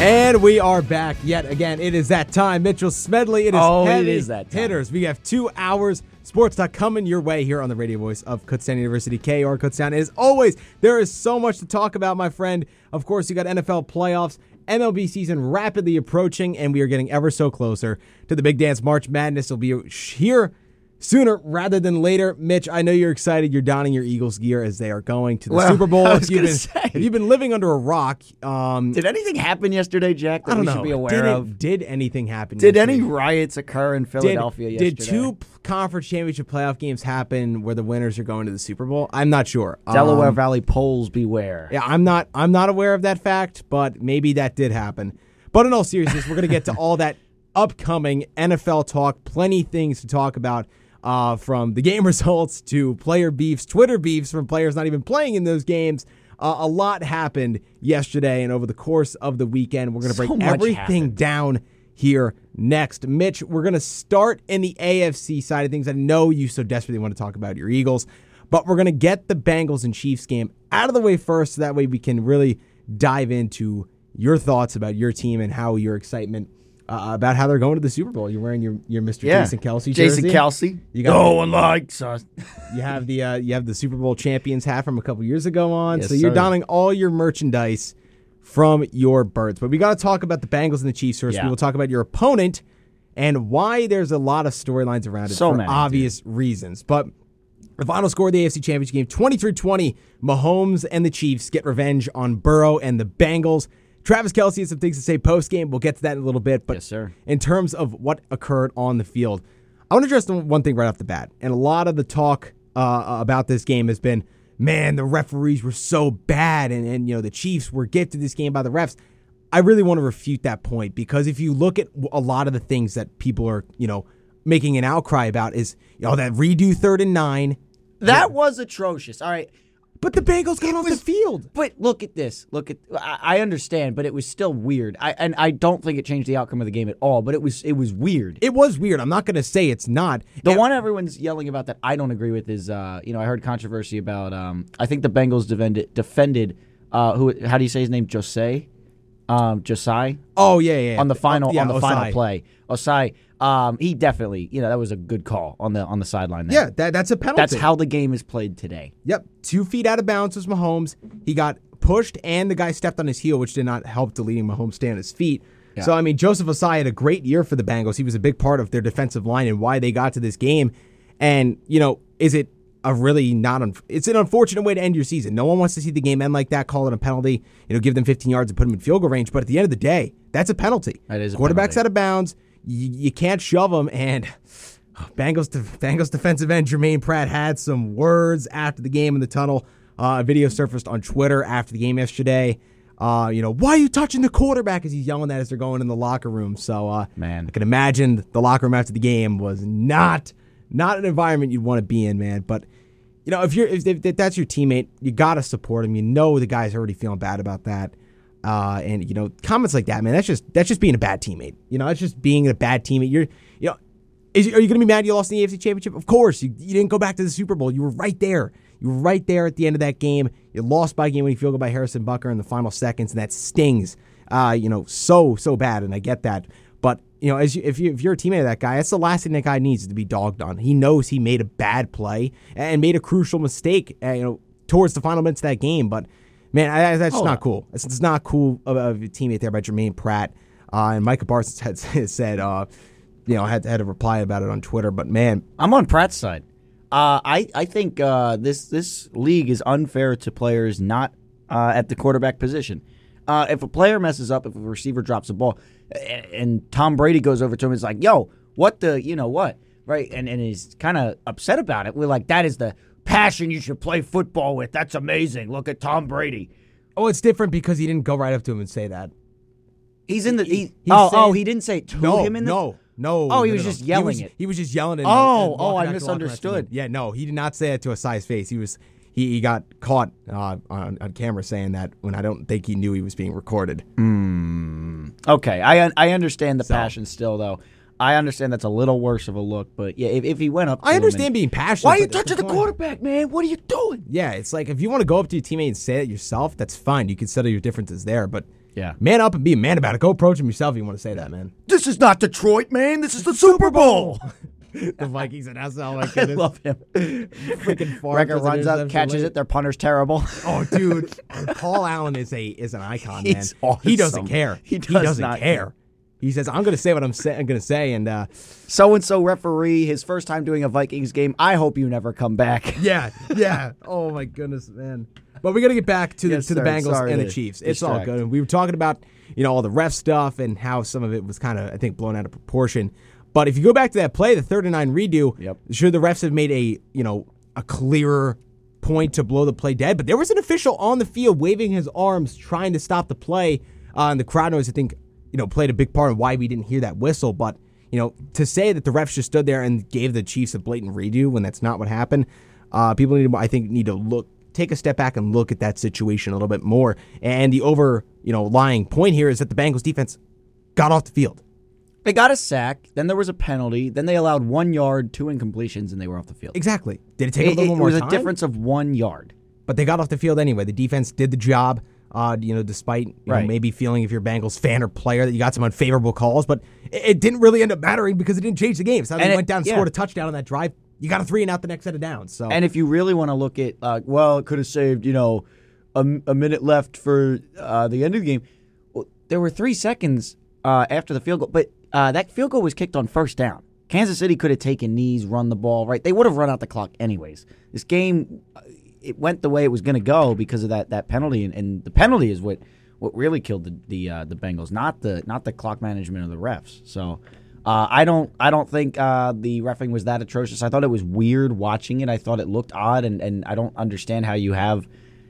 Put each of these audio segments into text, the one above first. And we are back yet again. It is that time. Mitchell Smedley. It is that time. Hitters. We have 2 hours sports talk coming your way here on the radio voice of Kutztown University, KR Kutztown. As always, there is so much to talk about, my friend. Of course, you got NFL playoffs, MLB season rapidly approaching, and we are getting ever so closer to the big dance. March Madness will be here sooner rather than later. Mitch, I know you're excited. You're donning your Eagles gear as they are going to the Super Bowl. If you've been living under a rock. Did anything happen yesterday, Jack, that we should be aware of? Did anything happen yesterday? Did any riots occur in Philadelphia yesterday? Did two conference championship playoff games happen where the winners are going to the Super Bowl? I'm not sure. Delaware Valley polls, beware. Yeah, I'm not aware of that fact, but maybe that did happen. But in all seriousness, we're going to get to all that upcoming NFL talk. Plenty things to talk about. From the game results to player beefs, Twitter beefs from players not even playing in those games. A lot happened yesterday and over the course of the weekend. We're going to break everything down here next. Mitch, we're going to start in the AFC side of things. I know you so desperately want to talk about your Eagles, but we're going to get the Bengals and Chiefs game out of the way first. So that way we can really dive into your thoughts about your team and how your excitement about how they're going to the Super Bowl. You're wearing your Mr. Jason Kelce jersey. Jason Kelce. No one likes us. You have the Super Bowl champions hat from a couple years ago on. Yes, so you're donning all your merchandise from your birds. But we got to talk about the Bengals and the Chiefs first. Yeah. We will talk about your opponent and why there's a lot of storylines around it obvious reasons. But the final score of the AFC Championship game, 23-20, Mahomes and the Chiefs get revenge on Burrow and the Bengals. Travis Kelce has some things to say post-game. We'll get to that in a little bit. But in terms of what occurred on the field, I want to address one thing right off the bat. And a lot of the talk about this game has been, man, the referees were so bad. And you know, the Chiefs were gifted this game by the refs. I really want to refute that point, because if you look at a lot of the things that people are, making an outcry about is, that redo 3rd and 9. That was atrocious. All right. But the Bengals got off the field. But look at this. I understand, but it was still weird. And I don't think it changed the outcome of the game at all, but it was weird. It was weird. I'm not going to say it's not. The one everyone's yelling about that I don't agree with is, I heard controversy about, I think the Bengals defended how do you say his name? Josai? Josai? Oh, yeah. On the final, final play. Osai. He definitely, that was a good call on the sideline there. Yeah, that's a penalty. That's how the game is played today. Yep. 2 feet out of bounds was Mahomes. He got pushed, and the guy stepped on his heel, which did not help deleting Mahomes stay on his feet. Yeah. So, Joseph Osai had a great year for the Bengals. He was a big part of their defensive line and why they got to this game. And, is it a really it's an unfortunate way to end your season. No one wants to see the game end like that, call it a penalty, give them 15 yards and put them in field goal range. But at the end of the day, that's a penalty. That is a quarterback's penalty. Out of bounds. You can't shove them, and Bengals defensive end Jermaine Pratt had some words after the game in the tunnel. A video surfaced on Twitter after the game yesterday. Why are you touching the quarterback, as he's yelling that as they're going in the locker room. So, I can imagine the locker room after the game was not an environment you'd want to be in, man. But, if that's your teammate, you got to support him. The guy's already feeling bad about that. And comments like that, man, that's just being a bad teammate. That's just being a bad teammate. Are you going to be mad you lost in the AFC Championship? Of course. You didn't go back to the Super Bowl. You were right there. You were right there at the end of that game. You lost by game-winning field goal by Harrison Bucker in the final seconds, and that stings. So bad, and I get that. But if you're a teammate of that guy, that's the last thing that guy needs is to be dogged on. He knows he made a bad play and made a crucial mistake. Towards the final minutes of that game, but. Man, that's not cool. It's not cool of a teammate there by Jermaine Pratt. And Micah Parsons had said, had a reply about it on Twitter. But, man. I'm on Pratt's side. I think this league is unfair to players not at the quarterback position. If a player messes up, if a receiver drops a ball, and Tom Brady goes over to him and is like, yo, what the, what? Right? And he's kind of upset about it. We're like, that is the passion you should play football with. That's amazing. Look at Tom Brady. Oh, it's different because he didn't go right up to him and say that. He's in the. He didn't say it to him in the. No. Oh, he was just yelling it. He was just yelling it. I misunderstood. Yeah, no, he did not say that to Osai's face. He was. He got caught on camera saying that when I don't think he knew he was being recorded. Okay, I understand the passion still though. I understand that's a little worse of a look, but yeah, if he went up to I understand him and, being passionate. Why are you touching the quarterback, man? What are you doing? Yeah, it's like if you want to go up to your teammate and say it yourself, that's fine. You can settle your differences there, but Yeah. Man up and be a man about it. Go approach him yourself if you want to say that, man. This is not Detroit, man. This is the Super Bowl. The Vikings and SL, like, I love him. Freaking Record runs up, catches it. Their punter's terrible. Oh, dude, Paul Allen is an icon, man. Awesome. He doesn't care. He doesn't care. He says, "I'm going to say what I'm going to say." And so and so referee, his first time doing a Vikings game. I hope you never come back. Yeah. Oh my goodness, man. But we got to get back to the Bengals and the Chiefs. It's all good. And we were talking about all the ref stuff and how some of it was kind of, I think, blown out of proportion. But if you go back to that play, the 3rd and 9 redo, sure, the refs have made a clearer point to blow the play dead. But there was an official on the field waving his arms trying to stop the play, and the crowd noise, I think, played a big part in why we didn't hear that whistle. But to say that the refs just stood there and gave the Chiefs a blatant redo when that's not what happened, people need to look, take a step back and look at that situation a little bit more. And the overlying point here is that the Bengals defense got off the field. They got a sack, then there was a penalty, then they allowed 1 yard, 2 incompletions, and they were off the field. Exactly. Did it take a little more time? It was a difference of 1 yard. But they got off the field anyway. The defense did the job, despite maybe feeling, if you're a Bengals fan or player, that you got some unfavorable calls. But it didn't really end up mattering because it didn't change the game. So they went down and scored a touchdown on that drive. You got a 3 and out the next set of downs. So. And if you really want to look at, it could have saved, a minute left for the end of the game. Well, there were 3 seconds after the field goal, but that field goal was kicked on 1st down. Kansas City could have taken knees, run the ball, right? They would have run out the clock anyways. This game, it went the way it was going to go because of that penalty, and the penalty is what really killed the Bengals, not the clock management of the refs. So I don't think the reffing was that atrocious. I thought it was weird watching it. I thought it looked odd, and I don't understand how you have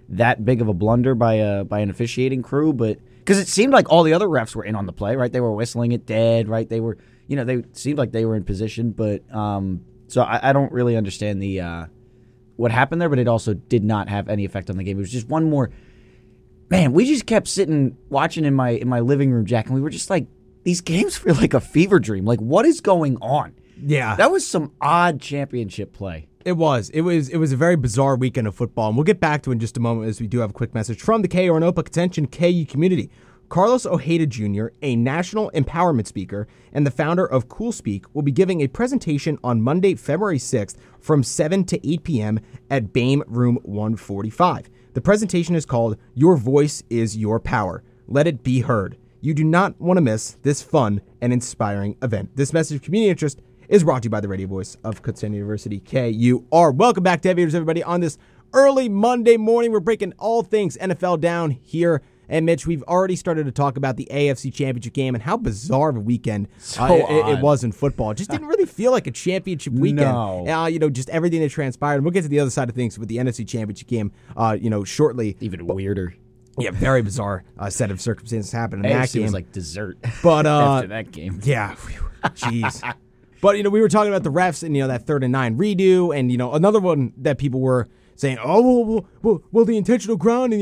that big of a blunder by an officiating crew, but. Because it seemed like all the other refs were in on the play, right? They were whistling it dead, right? They were, they seemed like they were in position, but so I don't really understand the what happened there, but it also did not have any effect on the game. It was just one more. Man, we just kept sitting watching in my living room, Jack, and we were just like, these games feel like a fever dream. Like, what is going on? Yeah, that was some odd championship play. It was a very bizarre weekend of football, and we'll get back to it in just a moment, as we do have a quick message from the KU Orinoco Attention KU community. Carlos Ojeda Jr., a national empowerment speaker and the founder of Cool Speak, will be giving a presentation on Monday, February 6th from 7 to 8 p.m. at BAME Room 145. The presentation is called Your Voice is Your Power. Let it be heard. You do not want to miss this fun and inspiring event. This message of community interest is brought to you by the radio voice of Kutztown University, KUR. Welcome back to Aviators, everybody, on this early Monday morning. We're breaking all things NFL down here. And, Mitch, we've already started to talk about the AFC Championship game and how bizarre of a weekend it was in football. It just didn't really feel like a championship weekend. No. Just everything that transpired. And we'll get to the other side of things with the NFC Championship game, shortly. Even weirder. Yeah, very bizarre set of circumstances happened in that game. It was like dessert but, after that game. Yeah. Jeez. But, we were talking about the refs and, that 3rd and 9 redo and, another one that people were saying, well, the intentional grounding,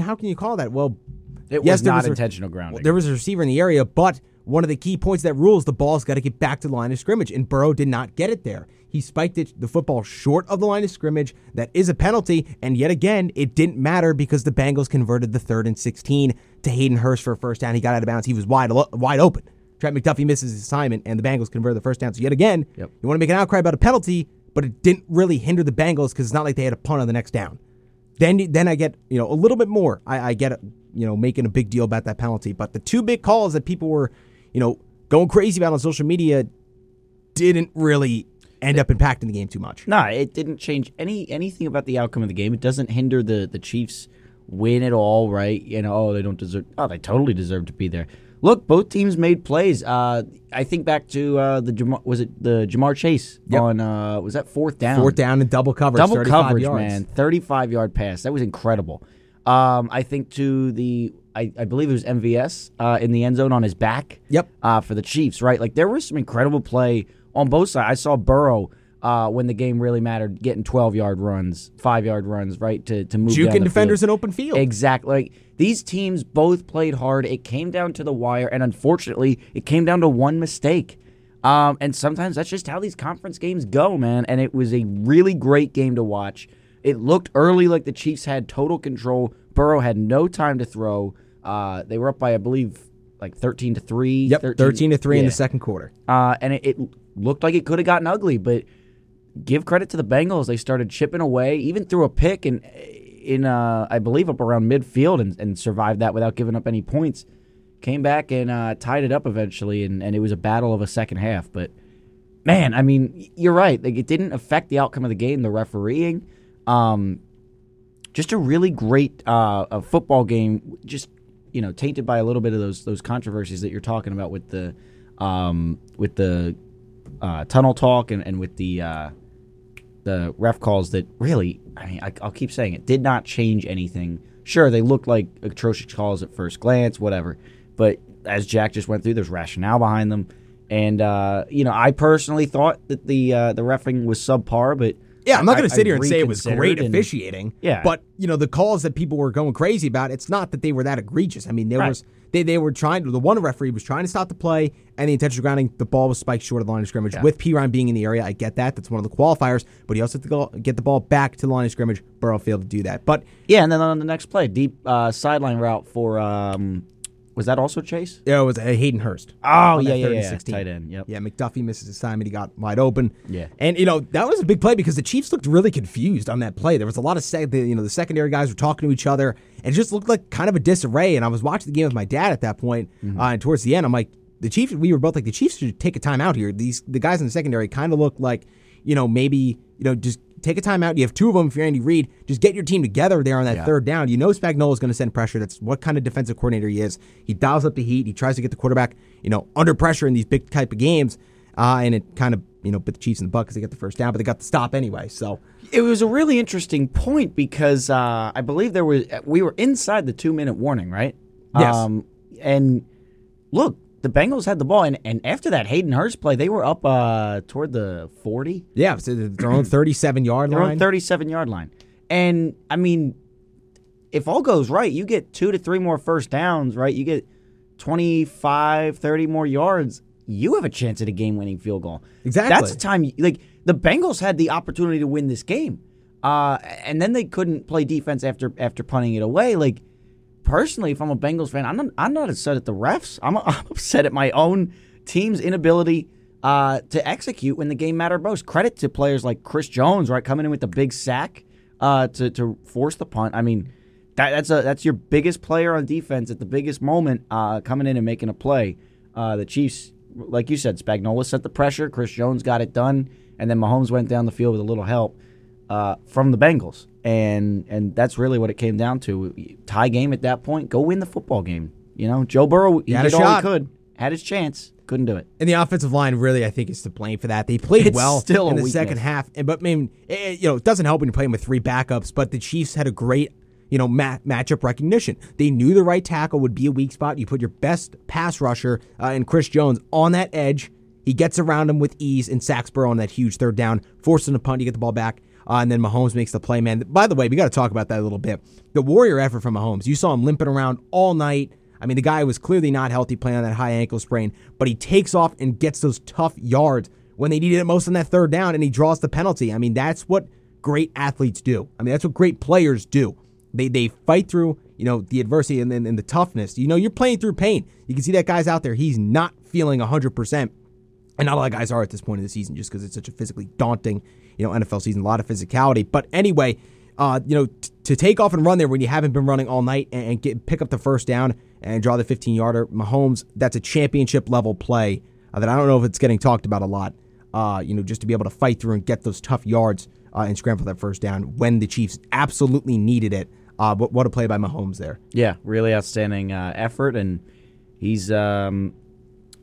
how can you call that? Well, it was not intentional grounding. Well, there was a receiver in the area, but one of the key points of that rule is the ball's got to get back to the line of scrimmage, and Burrow did not get it there. He spiked the football short of the line of scrimmage. That is a penalty, and yet again, it didn't matter because the Bengals converted the 3rd and 16 to Hayden Hurst for a 1st down. He got out of bounds. He was wide open. Trent McDuffie misses his assignment, and the Bengals convert the 1st down. So yet again, you want to make an outcry about a penalty, but it didn't really hinder the Bengals because it's not like they had a punt on the next down. Then I get a little bit more. I get making a big deal about that penalty, but the two big calls that people were going crazy about on social media didn't really end up impacting the game too much. No, it didn't change anything about the outcome of the game. It doesn't hinder the Chiefs' win at all, right? They don't deserve. Oh, they totally deserve to be there. Look, both teams made plays. I think back to the Jamar Chase on was that 4th down? 4th down and double coverage. Double coverage, man. 35-yard pass. That was incredible. I think to I believe it was MVS in the end zone on his back. Yep. For the Chiefs, right? Like there was some incredible play on both sides. I saw Burrow when the game really mattered, getting 12-yard runs, 5-yard runs, right, to move down the defenders field. In open field. Exactly. Like, these teams both played hard. It came down to the wire, and unfortunately, it came down to one mistake. And sometimes that's just how these conference games go, man, and it was a really great game to watch. It looked early like the Chiefs had total control. Burrow had no time to throw. They were up by, I believe, like 13-3. Yep, 13-3 in the second quarter. And it looked like it could have gotten ugly, but give credit to the Bengals. They started chipping away, even threw a pick and I believe up around midfield and survived that without giving up any points. Came back and tied it up eventually, and it was a battle of a second half. But, man, I mean, you're right. Like, it didn't affect the outcome of the game, the refereeing. Just a really great a football game, just, you know, tainted by a little bit of those controversies that you're talking about with the tunnel talk and with the ref calls that really, I mean, I'll keep saying it, did not change anything. Sure, they looked like atrocious calls at first glance, whatever. But as Jack just went through, there's rationale behind them. And, you know, I personally thought that the reffing was subpar, but... Yeah, I'm not going to sit here and say it was great officiating. Yeah. But, you know, the calls that people were going crazy about, it's not that they were that egregious. I mean, there was... They were trying to, the one referee was trying to stop the play, and the intentional grounding, the ball was spiked short of the line of scrimmage. Yeah. With Piran being in the area, I get that. That's one of the qualifiers. But he also had to get the ball back to the line of scrimmage. Burrow failed to do that. But yeah, and then on the next play, deep sideline route for, was that also Chase? Yeah, it was Hayden Hurst. Oh, yeah, tight end, yep. Yeah, McDuffie misses his assignment. He got wide open. Yeah. And, you know, that was a big play because the Chiefs looked really confused on that play. There was a lot of, the secondary guys were talking to each other. And it just looked like kind of a disarray. And I was watching the game with my dad at that point. Mm-hmm. And towards the end, I'm like, we were both like, the Chiefs should take a timeout here. The guys in the secondary kind of look like, you know, maybe, you know, just take a timeout. You have two of them if you're Andy Reid. Just get your team together there on that third down. You know Spagnuolo's going to send pressure. That's what kind of defensive coordinator he is. He dials up the heat. He tries to get the quarterback, you know, under pressure in these big type of games. And it kind of, you know, bit the Chiefs in the butt because they got the first down, but they got the stop anyway. So it was a really interesting point because I believe we were inside the 2-minute warning, right? Yes. And look, the Bengals had the ball, and after that Hayden Hurst play, they were up toward the 40. Yeah, so their own 37-yard line. Their own 37-yard line. And, I mean, if all goes right, you get 2 to 3 more first downs, right? You get 25, 30 more yards. You have a chance at a game-winning field goal. Exactly. That's the time. Like, the Bengals had the opportunity to win this game, and then they couldn't play defense after punting it away. Like, personally, if I'm a Bengals fan, I'm not upset at the refs. I'm upset at my own team's inability to execute when the game mattered most. Credit to players like Chris Jones, right, coming in with the big sack to force the punt. I mean, that's your biggest player on defense at the biggest moment coming in and making a play. The Chiefs, like you said, Spagnuolo set the pressure. Chris Jones got it done, and then Mahomes went down the field with a little help from the Bengals. And that's really what it came down to. Tie game at that point. Go win the football game. You know, Joe Burrow, he did all he could. Had his chance. Couldn't do it. And the offensive line really, I think, is to blame for that. They played well still in the second half. But, I mean, it doesn't help when you're playing with three backups. But the Chiefs had a great, you know, matchup recognition. They knew the right tackle would be a weak spot. You put your best pass rusher and Chris Jones on that edge. He gets around him with ease and sacks Burrow on that huge third down, forcing a punt. You get the ball back. And then Mahomes makes the play, man. By the way, we got to talk about that a little bit. The warrior effort from Mahomes. You saw him limping around all night. I mean, the guy was clearly not healthy playing on that high ankle sprain, but he takes off and gets those tough yards when they needed it most on that third down, and he draws the penalty. I mean, that's what great athletes do. I mean, that's what great players do. They fight through, you know, the adversity and the toughness. You know, you're playing through pain. You can see that guy's out there. He's not feeling 100%. And not a lot of guys are at this point in the season just because it's such a physically daunting, you know, NFL season, a lot of physicality. But anyway, you know, to take off and run there when you haven't been running all night and pick up the first down and draw the 15-yarder, Mahomes, that's a championship-level play that I don't know if it's getting talked about a lot, you know, just to be able to fight through and get those tough yards and scramble for that first down when the Chiefs absolutely needed it. But what a play by Mahomes there. Yeah, really outstanding effort, and he's...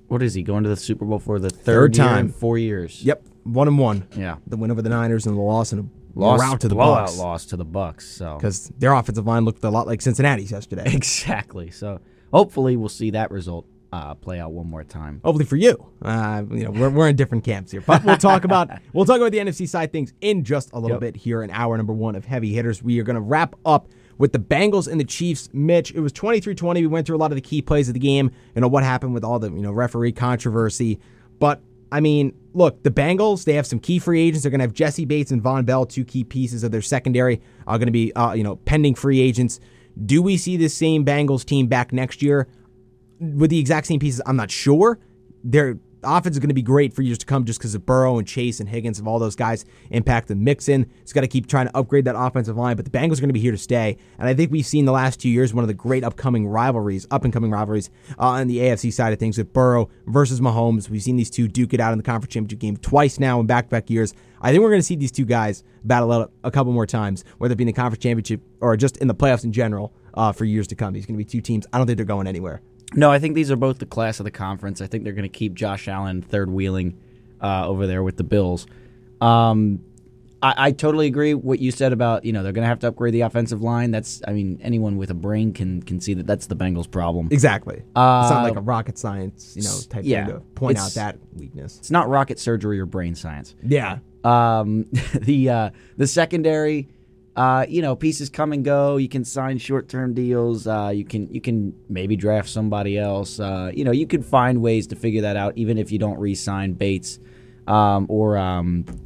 What is he, going to the Super Bowl for the third time in 4 years? Yep, 1-1. Yeah, the win over the Niners and the loss to the Bucs. So because their offensive line looked a lot like Cincinnati's yesterday. Exactly. So hopefully we'll see that result play out one more time. Hopefully for you, you know, we're in different camps here, but we'll talk about the NFC side things in just a little bit here in hour number one of Heavy Hitters. We are going to wrap up with the Bengals and the Chiefs. Mitch, it was 23-20. We went through a lot of the key plays of the game, you know, what happened with all the, you know, referee controversy. But, I mean, look, the Bengals, they have some key free agents. They're going to have Jesse Bates and Von Bell, two key pieces of their secondary, are going to be, you know, pending free agents. Do we see the same Bengals team back next year with the exact same pieces? I'm not sure. Their offense is going to be great for years to come just because of Burrow and Chase and Higgins and all those guys impact the Mixon. It's got to keep trying to upgrade that offensive line, but the Bengals are going to be here to stay. And I think we've seen the last 2 years one of the great up-and-coming rivalries on the AFC side of things with Burrow versus Mahomes. We've seen these two duke it out in the conference championship game twice now in back-to-back years. I think we're going to see these two guys battle out a couple more times, whether it be in the conference championship or just in the playoffs in general for years to come. These are going to be two teams. I don't think they're going anywhere. No, I think these are both the class of the conference. I think they're going to keep Josh Allen third wheeling over there with the Bills. I totally agree what you said about, they're going to have to upgrade the offensive line. Anyone with a brain can see that that's the Bengals' problem. Exactly. It's not like a rocket science, type thing to point out that weakness. It's not rocket surgery or brain science. Yeah. The secondary, pieces come and go. You can sign short-term deals. You can maybe draft somebody else. You can find ways to figure that out, even if you don't re-sign Bates or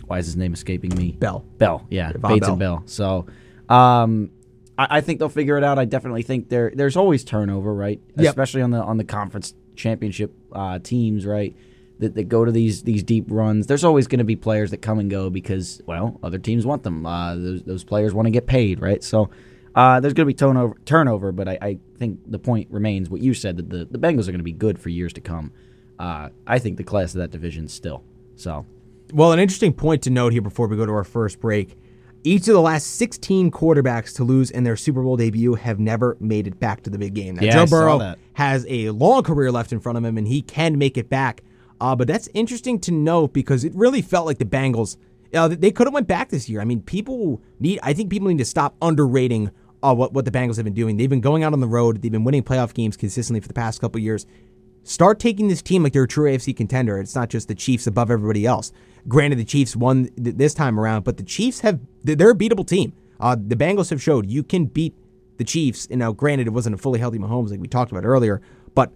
why is his name escaping me? Bell, yeah, Von Bates Bell. And Bell. So I think they'll figure it out. I definitely think there's always turnover, right? Yep. Especially on the conference championship teams, right? That go to these deep runs. There's always going to be players that come and go because, other teams want them. Those players want to get paid, right? So there's going to be turnover, but I think the point remains what you said, that the Bengals are going to be good for years to come. I think the class of that division still. So, well, an interesting point to note here before we go to our first break. Each of the last 16 quarterbacks to lose in their Super Bowl debut have never made it back to the big game. Now, Joe Burrow has a long career left in front of him, and he can make it back. But that's interesting to note because it really felt like the Bengals, they could have went back this year. People need to stop underrating what the Bengals have been doing. They've been going out on the road. They've been winning playoff games consistently for the past couple years. Start taking this team like they're a true AFC contender. It's not just the Chiefs above everybody else. Granted, the Chiefs won this time around, but the Chiefs they're a beatable team. The Bengals have showed you can beat the Chiefs. And now, granted, it wasn't a fully healthy Mahomes like we talked about earlier, but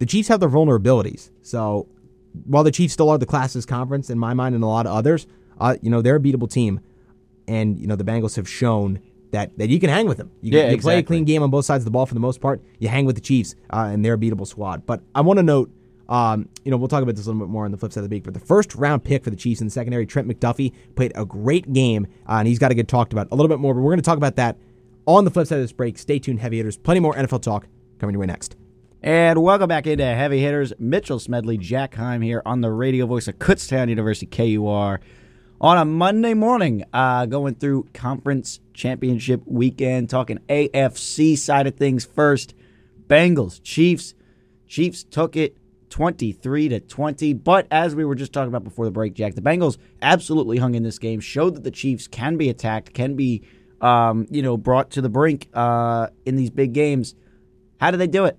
the Chiefs have their vulnerabilities. So, while the Chiefs still are the class of this conference, in my mind and a lot of others, they're a beatable team. And, the Bengals have shown that you can hang with them. You play a clean game on both sides of the ball for the most part. You hang with the Chiefs, and they're a beatable squad. But I want to note, we'll talk about this a little bit more on the flip side of the week, but the first-round pick for the Chiefs in the secondary, Trent McDuffie, played a great game, and he's got to get talked about a little bit more. But we're going to talk about that on the flip side of this break. Stay tuned, Heavy Hitters. Plenty more NFL talk coming your way next. And welcome back into Heavy Hitters. Mitchell Smedley, Jack Heim here on the radio voice of Kutztown University, KUR, on a Monday morning, going through conference championship weekend, talking AFC side of things first. Bengals, Chiefs. Chiefs took it 23-20, but as we were just talking about before the break, Jack, the Bengals absolutely hung in this game, showed that the Chiefs can be attacked, can be, brought to the brink in these big games. How did they do it?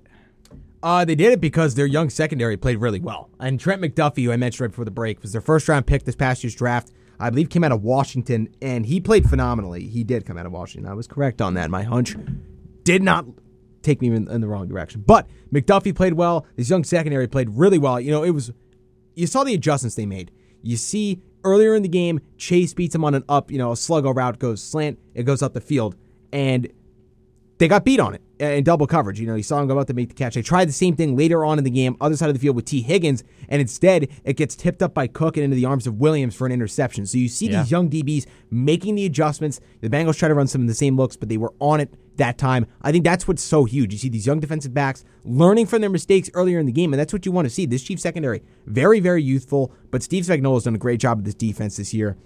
They did it because their young secondary played really well. And Trent McDuffie, who I mentioned right before the break, was their first-round pick this past year's draft. I believe came out of Washington, and he played phenomenally. He did come out of Washington. I was correct on that. My hunch did not take me in the wrong direction. But McDuffie played well. His young secondary played really well. You saw the adjustments they made. You see earlier in the game, Chase beats him on an up, a sluggo route goes slant. It goes up the field. And they got beat on it in double coverage. You saw him go out to make the catch. They tried the same thing later on in the game, other side of the field with T. Higgins, and instead it gets tipped up by Cook and into the arms of Williams for an interception. So you see these young DBs making the adjustments. The Bengals try to run some of the same looks, but they were on it that time. I think that's what's so huge. You see these young defensive backs learning from their mistakes earlier in the game, and that's what you want to see. This Chiefs secondary, very, very youthful, but Steve Spagnuolo's done a great job with this defense this year.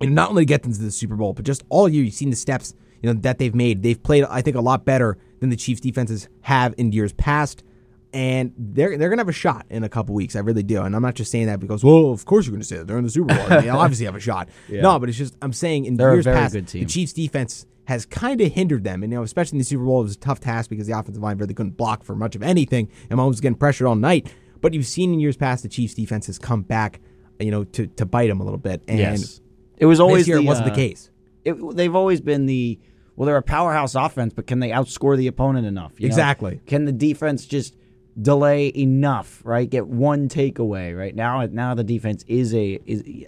And not only to get them to the Super Bowl, but just all year you've seen the steps that they've made. They've played, I think, a lot better than the Chiefs defenses have in years past, and they're going to have a shot in a couple weeks. I really do, and I'm not just saying that because, of course you're going to say that. They're in the Super Bowl. They obviously have a shot. Yeah. No, but it's just I'm saying in years past, the Chiefs defense has kind of hindered them, and especially in the Super Bowl, it was a tough task because the offensive line really couldn't block for much of anything, and Mahomes was getting pressured all night. But you've seen in years past the Chiefs defense has come back, to bite them a little bit. And yes, it was always this year it wasn't the case. They've always been they're a powerhouse offense, but can they outscore the opponent enough? Exactly. Can the defense just delay enough, right? Get one takeaway, right? Now the defense is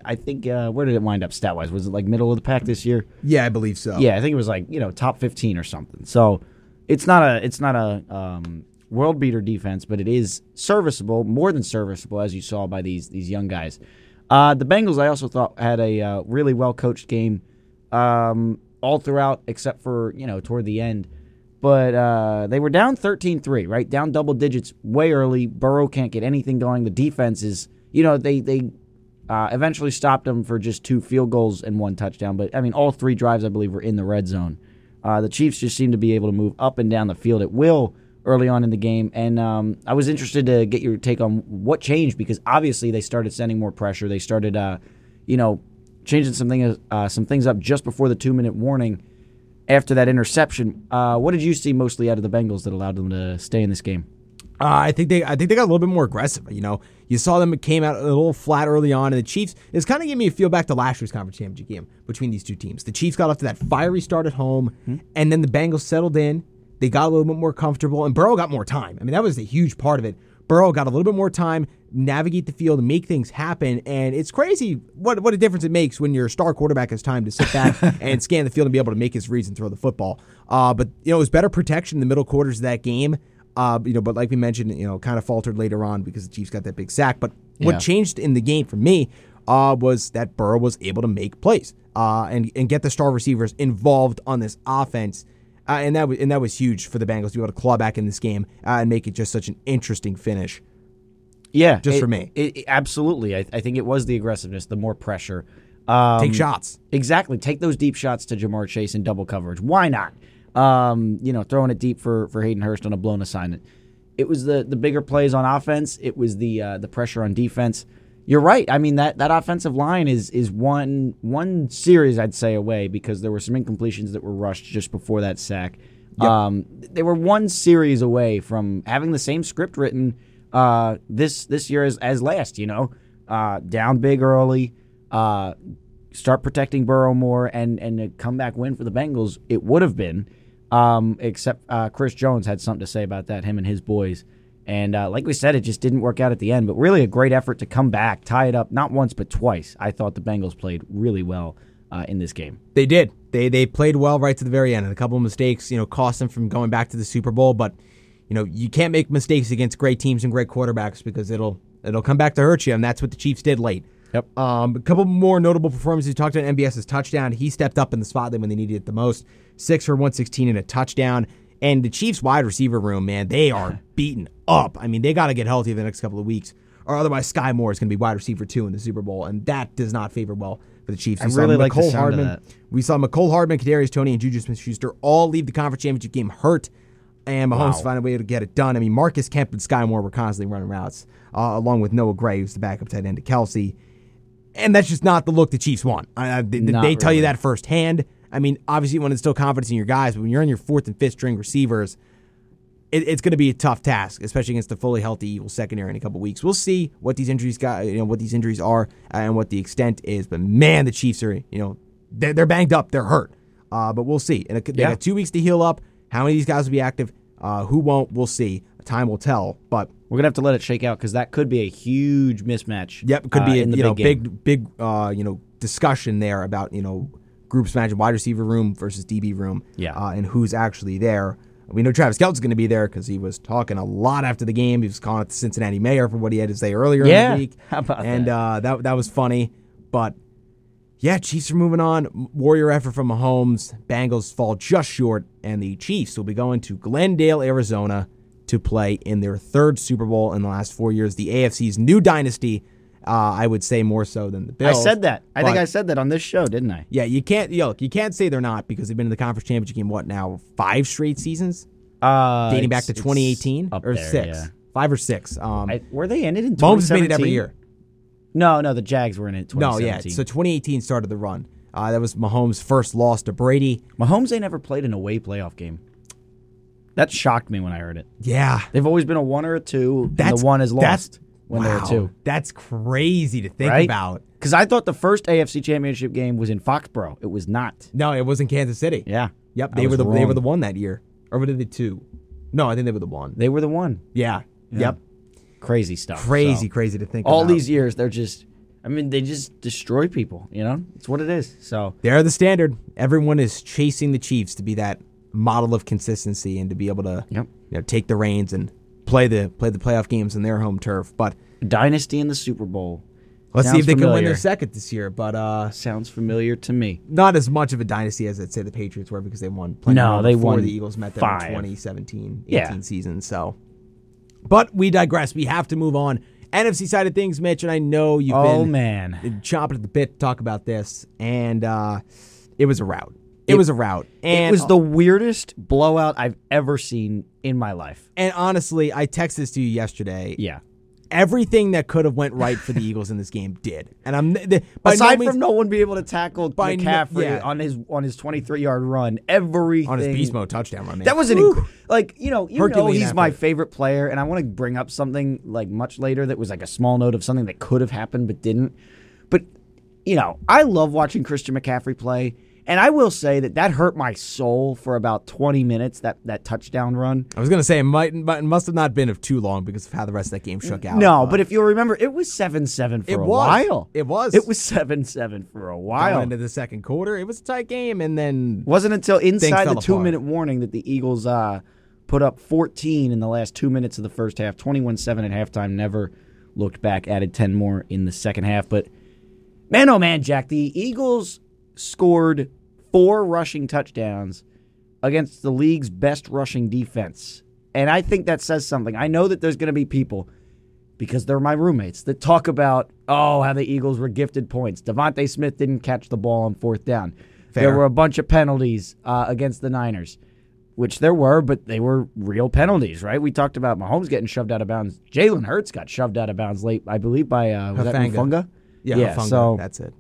I think, where did it wind up stat-wise? Was it like middle of the pack this year? Yeah, I believe so. Yeah, I think it was like, top 15 or something. So it's not a world beater defense, but it is serviceable, more than serviceable, as you saw by these young guys. The Bengals, I also thought, had a really well-coached game all throughout, except for, toward the end. But they were down 13-3, right? Down double digits way early. Burrow can't get anything going. The defense is, they eventually stopped them for just 2 field goals and 1 touchdown. But, all 3 drives, I believe, were in the red zone. The Chiefs just seemed to be able to move up and down the field at will early on in the game. And I was interested to get your take on what changed, because obviously they started sending more pressure. They started, changing some things up just before the 2-minute warning. After that interception, what did you see mostly out of the Bengals that allowed them to stay in this game? I think they got a little bit more aggressive. You saw them came out a little flat early on, and the Chiefs. It's kind of gave me a feel back to last year's conference championship game between these two teams. The Chiefs got off to that fiery start at home, and then the Bengals settled in. They got a little bit more comfortable, and Burrow got more time. That was a huge part of it. Burrow got a little bit more time, navigate the field, and make things happen, and it's crazy what a difference it makes when your star quarterback has time to sit back and scan the field and be able to make his reads and throw the football. But, it was better protection in the middle quarters of that game, but like we mentioned, kind of faltered later on because the Chiefs got that big sack. But what changed in the game for me was that Burrow was able to make plays and get the star receivers involved on this offense. And that was huge for the Bengals to be able to claw back in this game and make it just such an interesting finish. Yeah. For me. Absolutely. I think it was the aggressiveness, the more pressure. Take shots. Exactly. Take those deep shots to Jamar Chase in double coverage. Why not? Throwing it deep for Hayden Hurst on a blown assignment. It was the bigger plays on offense. It was the pressure on defense. You're right. That offensive line is one series, I'd say, away, because there were some incompletions that were rushed just before that sack. Yep. They were one series away from having the same script written this year as last. Down big early, start protecting Burrow more, and a comeback win for the Bengals. It would have been, except Chris Jones had something to say about that, him and his boys. And like we said, it just didn't work out at the end. But really a great effort to come back, tie it up, not once but twice. I thought the Bengals played really well in this game. They did. They played well right to the very end. And a couple of mistakes, cost them from going back to the Super Bowl. But, you can't make mistakes against great teams and great quarterbacks, because it'll come back to hurt you. And that's what the Chiefs did late. Yep. A couple more notable performances. We talked about MBS's touchdown. He stepped up in the spotlight when they needed it the most. 6 for 116 and a touchdown. And the Chiefs' wide receiver room, man, they are beaten up. They got to get healthy the next couple of weeks, or otherwise Sky Moore is going to be wide receiver 2 in the Super Bowl, and that does not favor well for the Chiefs. We saw Mecole Hardman, Kadarius Toney, and Juju Smith-Schuster all leave the conference championship game hurt, and Mahomes found a way to get it done. Marcus Kemp and Sky Moore were constantly running routes, along with Noah Gray, who's the backup tight end to Kelsey, and that's just not the look the Chiefs want. They tell you that firsthand. Obviously, when it's still confidence in your guys, but when you're in your 4th and 5th string receivers, it's going to be a tough task, especially against the fully healthy Eagles secondary in a couple weeks. We'll see what these injuries got, what these injuries are, and what the extent is. But man, the Chiefs are, they're banged up, they're hurt. But we'll see. And they got 2 weeks to heal up. How many of these guys will be active? Who won't? We'll see. Time will tell. But we're gonna have to let it shake out, because that could be a huge mismatch. Yep, it could be a big discussion there about groups match wide receiver room versus DB room, and who's actually there. We know Travis Kelce's going to be there because he was talking a lot after the game. He was calling out the Cincinnati mayor for what he had to say earlier in the week. How about that? That was funny. But, Chiefs are moving on. Warrior effort from Mahomes. Bengals fall just short, and the Chiefs will be going to Glendale, Arizona to play in their 3rd Super Bowl in the last 4 years. The AFC's new dynasty, I would say more so than the Bills. I said that. I think I said that on this show, didn't I? Yeah, you can't say they're not, because they've been in the conference championship game, what now, 5 straight seasons? Dating back to 2018? Or there, 6? Yeah. 5 or 6. Were they ended in 2017? Mahomes made it every year. No, the Jags were in it 2017. No, yeah, so 2018 started the run. That was Mahomes' first loss to Brady. Mahomes ain't never played an away playoff game. That shocked me when I heard it. Yeah. They've always been a 1 or a 2, and the 1 is lost. When there were 2. That's crazy to think about. Because I thought the first AFC Championship game was in Foxborough. It was not. No, it was in Kansas City. Yeah. Yep. They were the 1 that year. Or were they the 2? No, I think they were the 1. They were the 1. Yeah. Yeah. Yep. Crazy stuff. Crazy to think about. All these years, they're just... I mean, they just destroy people, you know? It's what it is, so... They're the standard. Everyone is chasing the Chiefs to be that model of consistency and to be able to take the reins and play the playoff games in their home turf. But dynasty in the Super Bowl. Let's see if they can win their second this year, but... sounds familiar to me. Not as much of a dynasty as, I'd say, the Patriots were because they won plenty before the Eagles met them in 2017, 18 season, so... But we digress. We have to move on. NFC side of things, Mitch, and I know you've been chomping at the bit to talk about this, and it was a rout. It was a rout. And it was the weirdest blowout I've ever seen in my life. And honestly, I texted this to you yesterday. Yeah. Everything that could have went right for the Eagles in this game did. And aside from no one being able to tackle McCaffrey on his 23-yard run, everything on his beast mode touchdown run. Man. That was an he's my favorite player, and I want to bring up something like much later that was like a small note of something that could have happened but didn't. But I love watching Christian McCaffrey play, and I will say that hurt my soul for about 20 minutes, that touchdown run. I was going to say, it must have not been too long because of how the rest of that game shook out. No, but if you'll remember, it was 7-7 for a while. It was. It was 7-7 for a while. Going into the second quarter, it was a tight game, and then... Wasn't until inside the 2-minute warning that the Eagles put up 14 in the last 2 minutes of the first half, 21-7 at halftime, never looked back, added 10 more in the second half. But, man, oh man, Jack, the Eagles scored 4 rushing touchdowns against the league's best rushing defense. And I think that says something. I know that there's going to be people, because they're my roommates, that talk about, how the Eagles were gifted points. Devontae Smith didn't catch the ball on 4th down. Fair. There were a bunch of penalties against the Niners, which there were, but they were real penalties, right? We talked about Mahomes getting shoved out of bounds. Jalen Hurts got shoved out of bounds late, I believe, by Hufanga. Yeah, Hufanga. So, that's it.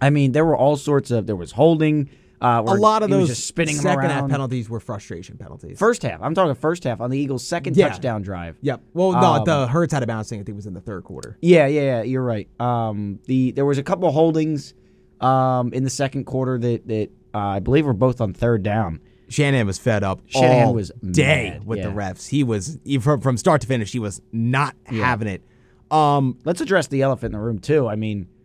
I mean, there were all sorts of – there was holding – a lot of those second-half penalties were frustration penalties. First half. I'm talking first half on the Eagles' second touchdown drive. Yep. Well, no, the Hurts out of bounds thing, I think, was in the third quarter. Yeah. You're right. There was a couple of holdings in the second quarter that I believe were both on third down. Shanahan was fed up all day with the refs. He was – from start to finish, he was not having it. Let's address the elephant in the room, too. I mean –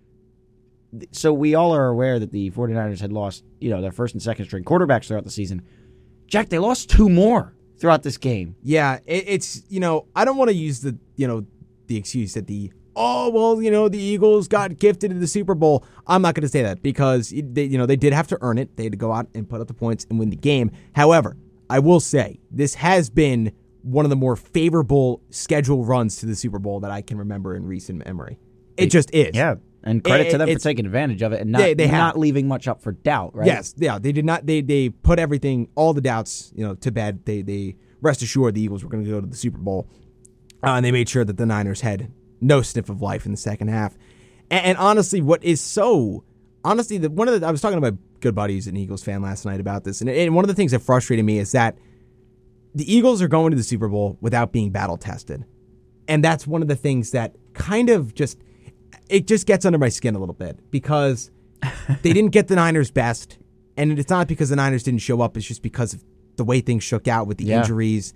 so we all are aware that the 49ers had lost, their first and second string quarterbacks throughout the season. Jack, they lost 2 more throughout this game. Yeah, it's I don't want to use the excuse that the Eagles got gifted in the Super Bowl. I'm not going to say that because they did have to earn it. They had to go out and put up the points and win the game. However, I will say this has been one of the more favorable schedule runs to the Super Bowl that I can remember in recent memory. It just is. Yeah. And credit to them for taking advantage of it and not leaving much up for doubt, right? Yes, yeah, they did not. They put everything, all the doubts, to bed. They rest assured the Eagles were going to go to the Super Bowl, and they made sure that the Niners had no sniff of life in the second half. And honestly, I was talking to my good buddies, an Eagles fan, last night about this, and one of the things that frustrated me is that the Eagles are going to the Super Bowl without being battle tested, and that's one of the things that kind of just. It just gets under my skin a little bit because they didn't get the Niners' best, and it's not because the Niners didn't show up. It's just because of the way things shook out with the injuries.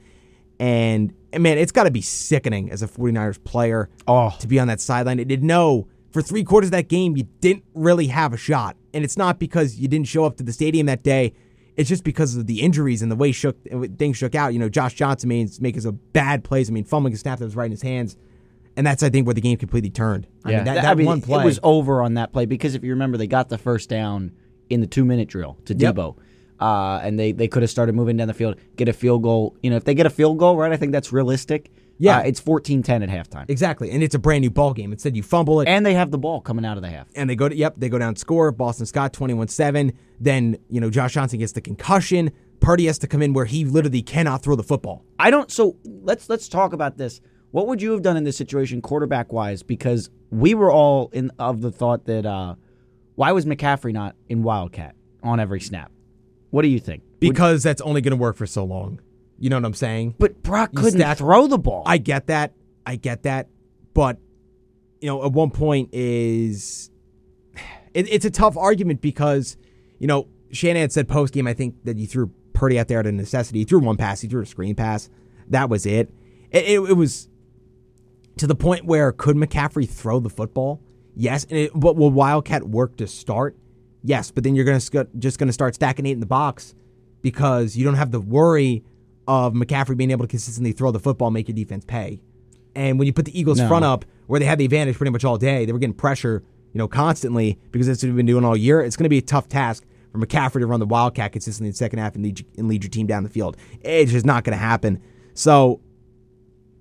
And man, it's got to be sickening as a 49ers player to be on that sideline. It didn't know for 3 quarters of that game you didn't really have a shot, and it's not because you didn't show up to the stadium that day. It's just because of the injuries and the way things shook out. Josh Johnson makes a bad plays. I mean, fumbling a snap that was right in his hands. And that's, I think, where the game completely turned. Yeah. I mean, that one play. It was over on that play because if you remember, they got the first down in the 2-minute drill to Deebo. And they could have started moving down the field, get a field goal. If they get a field goal, right, I think that's realistic. Yeah. It's 14-10 at halftime. Exactly. And it's a brand-new ball game. Instead, you fumble it. And they have the ball coming out of the half. And they go down, score. Boston Scott, 21-7. Then, Josh Johnson gets the concussion. Purdy has to come in where he literally cannot throw the football. So let's talk about this. What would you have done in this situation quarterback-wise? Because we were all of the thought that why was McCaffrey not in Wildcat on every snap? What do you think? Because that's only going to work for so long. You know what I'm saying? But Brock couldn't throw the ball. I get that. But, at one point it's a tough argument because, Shanahan said post-game, I think, that you threw Purdy out there out of necessity. He threw one pass. He threw a screen pass. That was it. It was... to the point where could McCaffrey throw the football? Yes. But will Wildcat work to start? Yes, but then you're just going to start stacking eight in the box because you don't have the worry of McCaffrey being able to consistently throw the football and make your defense pay. And when you put the Eagles front up, where they had the advantage pretty much all day, they were getting pressure, constantly, because that's what we've been doing all year. It's going to be a tough task for McCaffrey to run the Wildcat consistently in the second half and lead your team down the field. It's just not going to happen. So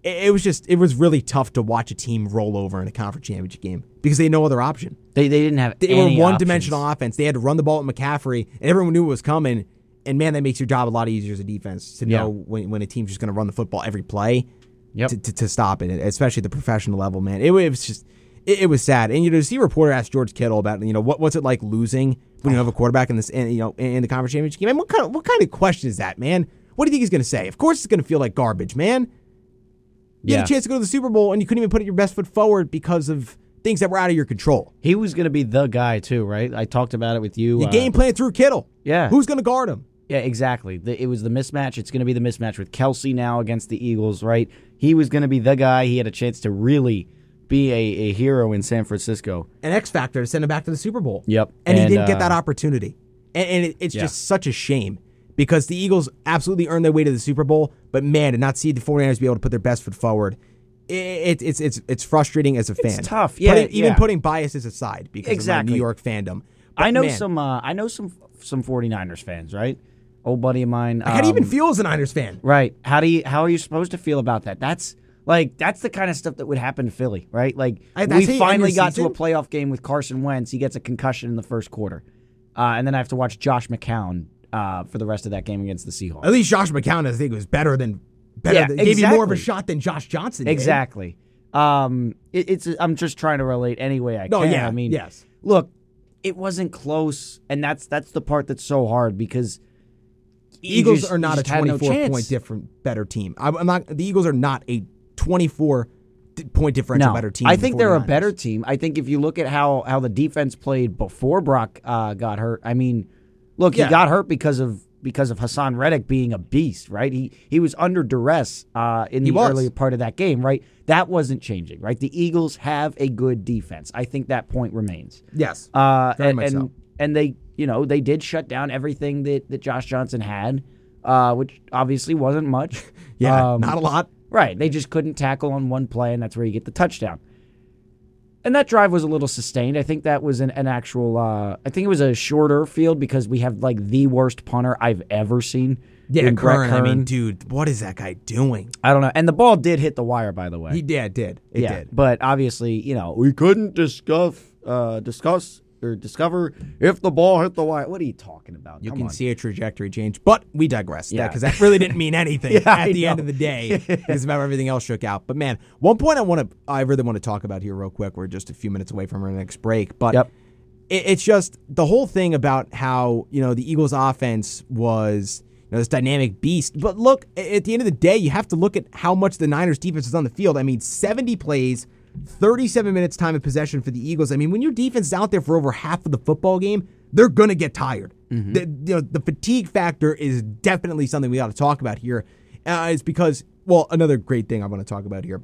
it was really tough to watch a team roll over in a conference championship game because they had no other option. They didn't have any options. They were one-dimensional offense. They had to run the ball at McCaffrey, and everyone knew it was coming. And, man, that makes your job a lot easier as a defense to know when a team's just going to run the football every play to stop it, especially at the professional level, man. It was sad. And to see a reporter ask George Kittle about what's it like losing when you have a quarterback in the conference championship game. I mean, what kind of question is that, man? What do you think he's going to say? Of course, it's going to feel like garbage, man. You had a chance to go to the Super Bowl and you couldn't even put your best foot forward because of things that were out of your control. He was going to be the guy too, right? I talked about it with you. The game plan through Kittle. Yeah. Who's going to guard him? Yeah, exactly. It was the mismatch. It's going to be the mismatch with Kelsey now against the Eagles, right? He was going to be the guy. He had a chance to really be a hero in San Francisco. An X factor to send him back to the Super Bowl. Yep. And he didn't get that opportunity. And it's just such a shame because the Eagles absolutely earned their way to the Super Bowl, but man, to not see the 49ers be able to put their best foot forward, it's frustrating as a fan. It's tough. Yeah, even putting biases aside because of my New York fandom. But I know some 49ers fans, right? Old buddy of mine. How do you even feel as a Niners fan? Right. How are you supposed to feel about that? That's the kind of stuff that would happen to Philly, right? We finally got to a playoff game with Carson Wentz. He gets a concussion in the first quarter. And then I have to watch Josh McCown for the rest of that game against the Seahawks. At least Josh McCown, I think, was better than gave you more of a shot than Josh Johnson did. Exactly. I'm just trying to relate any way I can. Look, it wasn't close, and that's the part that's so hard because Eagles are not a 24-point different better team. The Eagles are not a 24-point differential better team. I think they're a better team. I think if you look at how the defense played before Brock got hurt, I mean, look, he got hurt because of Hassan Reddick being a beast, right? He was under duress in the earlier part of that game, right? That wasn't changing, right? The Eagles have a good defense. I think that point remains. Yes, very much so. And they, they did shut down everything that Josh Johnson had, which obviously wasn't much. Not a lot. Right. They just couldn't tackle on one play, and that's where you get the touchdown. And that drive was a little sustained. I think that was an actual I think it was a shorter field because we have, the worst punter I've ever seen. Yeah, Curran. I mean, dude, what is that guy doing? I don't know. And the ball did hit the wire, by the way. It did. But obviously, we couldn't discover if the ball hit the wire. What are you talking about? You can see a trajectory change, but we digress. Yeah, because that really didn't mean anything at the end of the day. Because about everything else shook out. But man, one point I really want to talk about here real quick. We're just a few minutes away from our next break, but it's just the whole thing about how the Eagles' offense was this dynamic beast. But look, at the end of the day, you have to look at how much the Niners' defense is on the field. I mean, 70 plays. 37 minutes time of possession for the Eagles. I mean, when your defense is out there for over half of the football game, they're going to get tired. Mm-hmm. The fatigue factor is definitely something we got to talk about here. It's because, another great thing I want to talk about here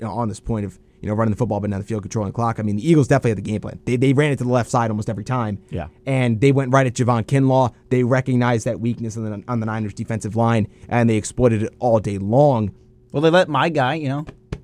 on this point of running the football but not the field, controlling the clock. I mean, the Eagles definitely had the game plan. They ran it to the left side almost every time. Yeah. And they went right at Javon Kinlaw. They recognized that weakness on the Niners' defensive line, and they exploited it all day long. Well, they let my guy,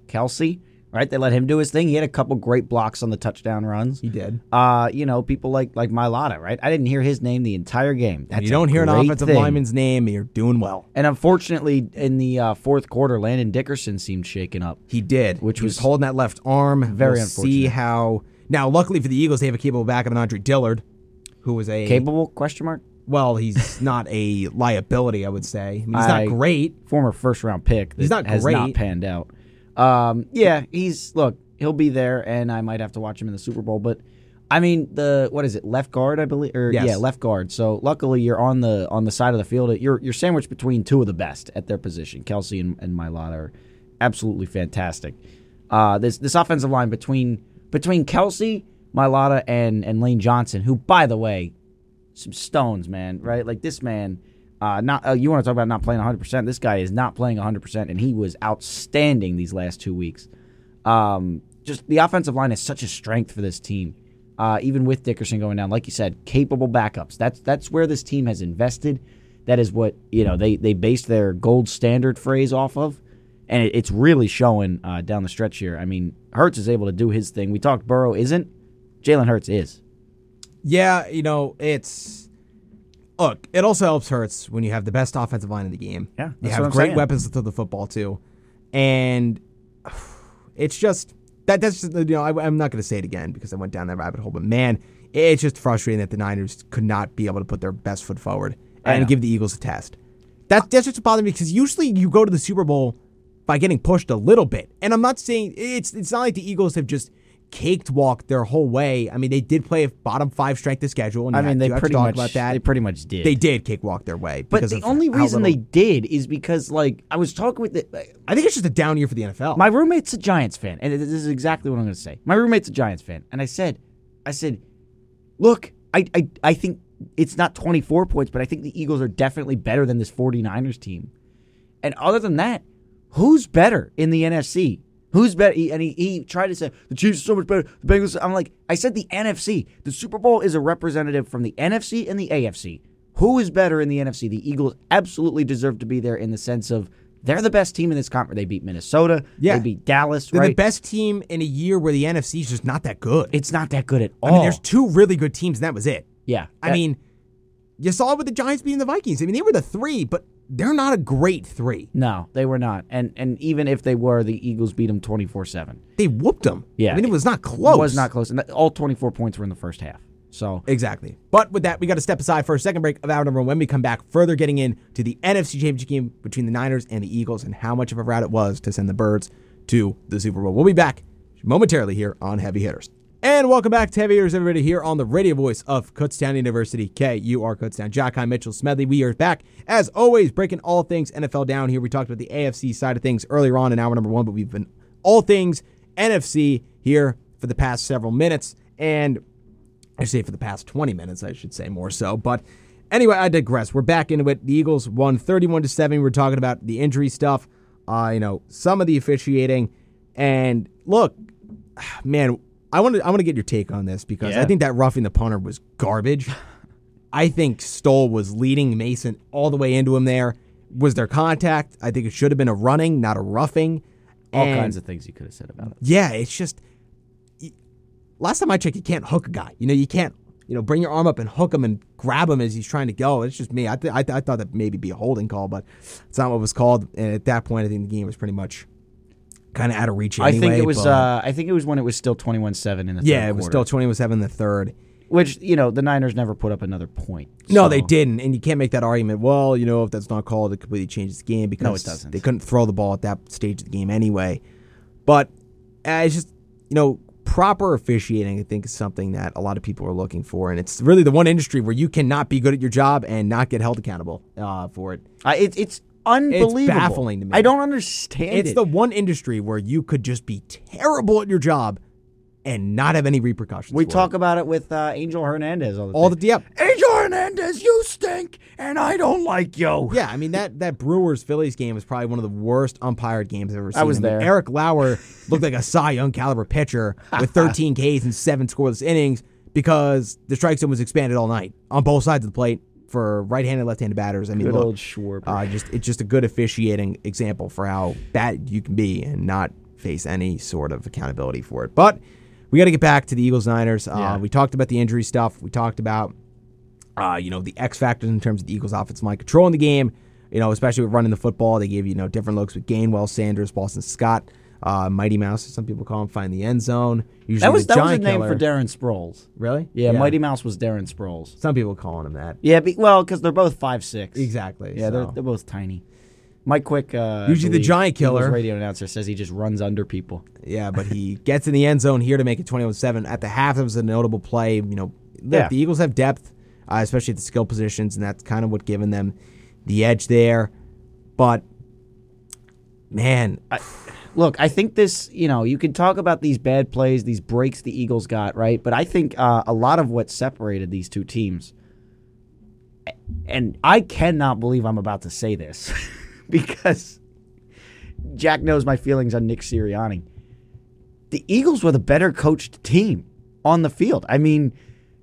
Kelsey... Right, they let him do his thing. He had a couple great blocks on the touchdown runs. He did. People like Mailata, right? I didn't hear his name the entire game. That's you don't hear an offensive lineman's name, you're doing well. And unfortunately, in the fourth quarter, Landon Dickerson seemed shaken up. He did, which was holding that left arm. Very unfortunate. See how now. Luckily for the Eagles, they have a capable backup in Andre Dillard, who was a capable ? Well, he's not a liability, I would say. I mean, he's not great. Former first round pick. He's not great. Has not panned out. He'll be there, and I might have to watch him in the Super Bowl. But I mean, left guard, I believe, left guard. So luckily, you're on the side of the field. You're sandwiched between two of the best at their position. Kelsey and Mailata are absolutely fantastic. This offensive line between Kelsey, Mailata, and Lane Johnson, who, by the way, some stones, man, right? Like this man. You want to talk about not playing 100%. This guy is not playing 100%, and he was outstanding these last 2 weeks. Just the offensive line is such a strength for this team. Even with Dickerson going down, like you said, capable backups. That's where this team has invested. That is what, you know, they based their gold standard phrase off of. And it's really showing down the stretch here. I mean, Hurts is able to do his thing. We talked Burrow isn't. Jalen Hurts is. Yeah, you know, it's... Look, it also helps Hurts when you have the best offensive line in the game. Yeah, you have great weapons to throw the football to. And it's just... That's just, you know, I'm not going to say it again because I went down that rabbit hole. But, man, it's just frustrating that the Niners could not be able to put their best foot forward and give the Eagles a test. That's just what bothers me, because usually you go to the Super Bowl by getting pushed a little bit. And I'm not saying it's not like the Eagles have just caked walked their whole way. I mean, they did play a bottom five strength of schedule. And I mean, they pretty much did. They did cakewalk their way. But the only reason they did is because, like, I was talking with I think it's just a down year for the NFL. My roommate's a Giants fan, and this is exactly what I'm going to say. My roommate's a Giants fan, and I said, look, I think it's not 24 points, but I think the Eagles are definitely better than this 49ers team. And other than that, who's better in the NFC? Who's better? And he tried to say, the Chiefs are so much better. The Bengals, I'm like, I said the NFC. The Super Bowl is a representative from the NFC and the AFC. Who is better in the NFC? The Eagles absolutely deserve to be there in the sense of they're the best team in this conference. They beat Minnesota. Yeah. They beat Dallas, right? They're the best team in a year where the NFC is just not that good. It's not that good at all. I mean, there's two really good teams, and that was it. Yeah. I mean, you saw it with the Giants beating the Vikings. I mean, they were the three, but... They're not a great three. No, they were not. And even if they were, the Eagles beat them 24-7. They whooped them. Yeah. I mean, it was not close. It was not close. And all 24 points were in the first half. So exactly. But with that, we got to step aside for a second break of hour number one. When we come back, further getting into the NFC Championship game between the Niners and the Eagles and how much of a rout it was to send the Birds to the Super Bowl. We'll be back momentarily here on Heavy Hitters. And welcome back to Heavy Hitters, everybody, here on the radio voice of Kutztown University, KUR Kutztown. Ja'Kai Mitchell, Smedley, we are back, as always, breaking all things NFL down here. We talked about the AFC side of things earlier on in hour number one, but we've been all things NFC here for the past several minutes, and I say for the past 20 minutes, I should say more so. But anyway, I digress. We're back into it. The Eagles won 31-7. We're talking about the injury stuff, some of the officiating. And look, man... I want to get your take on this because I think that roughing the punter was garbage. I think Stoll was leading Mason all the way into him there. Was there contact? I think it should have been a running, not a roughing. All kinds of things you could have said about it. Yeah, it's just last time I checked, you can't hook a guy. You know, you can't bring your arm up and hook him and grab him as he's trying to go. It's just me. I thought that maybe be a holding call, but it's not what was called. And at that point, I think the game was pretty much kind of out of reach anyway. I think it was when it was still 21-7 in the third quarter. Yeah, it was still 21-7 in the third. Which, the Niners never put up another point. So. No, they didn't. And you can't make that argument, well, if that's not called, it completely changes the game. Because no, it doesn't. They couldn't throw the ball at that stage of the game anyway. But it's just, proper officiating, I think, is something that a lot of people are looking for. And it's really the one industry where you cannot be good at your job and not get held accountable for it. It's unbelievable. It's baffling to me. I don't understand it. It's the one industry where you could just be terrible at your job and not have any repercussions. We talk about it with Angel Hernandez all the time. Yep. Angel Hernandez, you stink, and I don't like you. Yeah, I mean, that Brewers-Phillies game is probably one of the worst umpired games I've ever seen. I was there. Eric Lauer looked like a Cy Young caliber pitcher with 13 Ks and 7 scoreless innings because the strike zone was expanded all night on both sides of the plate. For right-handed, left-handed batters, I mean, good old Schwarber. It's just a good officiating example for how bad you can be and not face any sort of accountability for it. But we got to get back to the Eagles-Niners. Yeah. We talked about the injury stuff. We talked about, the X factors in terms of the Eagles' offensive line controlling the game. Especially with running the football, they gave different looks with Gainwell, Sanders, Boston Scott, Mighty Mouse, as some people call him, find the end zone. Usually that was a name for Darren Sproles. Really? Yeah, Mighty Mouse was Darren Sproles. Some people calling him that. Yeah, because they're both 5'6". Exactly. Yeah, so. They're both tiny. Mike Quick, usually the Giant Killer, Eagles radio announcer, says he just runs under people. Yeah, but he gets in the end zone here to make it 21-7. At the half, it was a notable play. The Eagles have depth, especially at the skill positions, and that's kind of what given them the edge there. But, man... Look, I think this, you can talk about these bad plays, these breaks the Eagles got, right? But I think a lot of what separated these two teams, and I cannot believe I'm about to say this because Jack knows my feelings on Nick Sirianni. the Eagles were the better coached team on the field. I mean,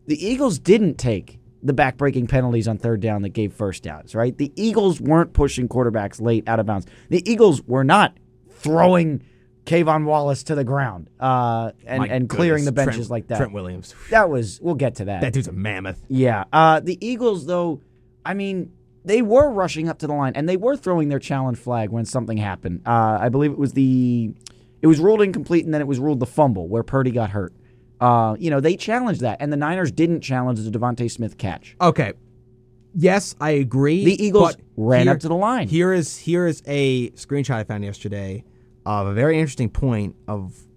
the Eagles didn't take the back-breaking penalties on third down that gave first downs, right? The Eagles weren't pushing quarterbacks late out of bounds. The Eagles were not throwing Kayvon Wallace to the ground and clearing the benches like that. Trent Williams. That was – we'll get to that. That dude's a mammoth. Yeah. The Eagles, though, I mean, they were rushing up to the line, and they were throwing their challenge flag when something happened. I believe it was the – it was ruled incomplete, and then it was ruled the fumble where Purdy got hurt. You know, they challenged that, and the Niners didn't challenge the Devontae Smith catch. Okay. Yes, I agree. The Eagles ran up to the line. Here is a screenshot I found yesterday of a very interesting point of –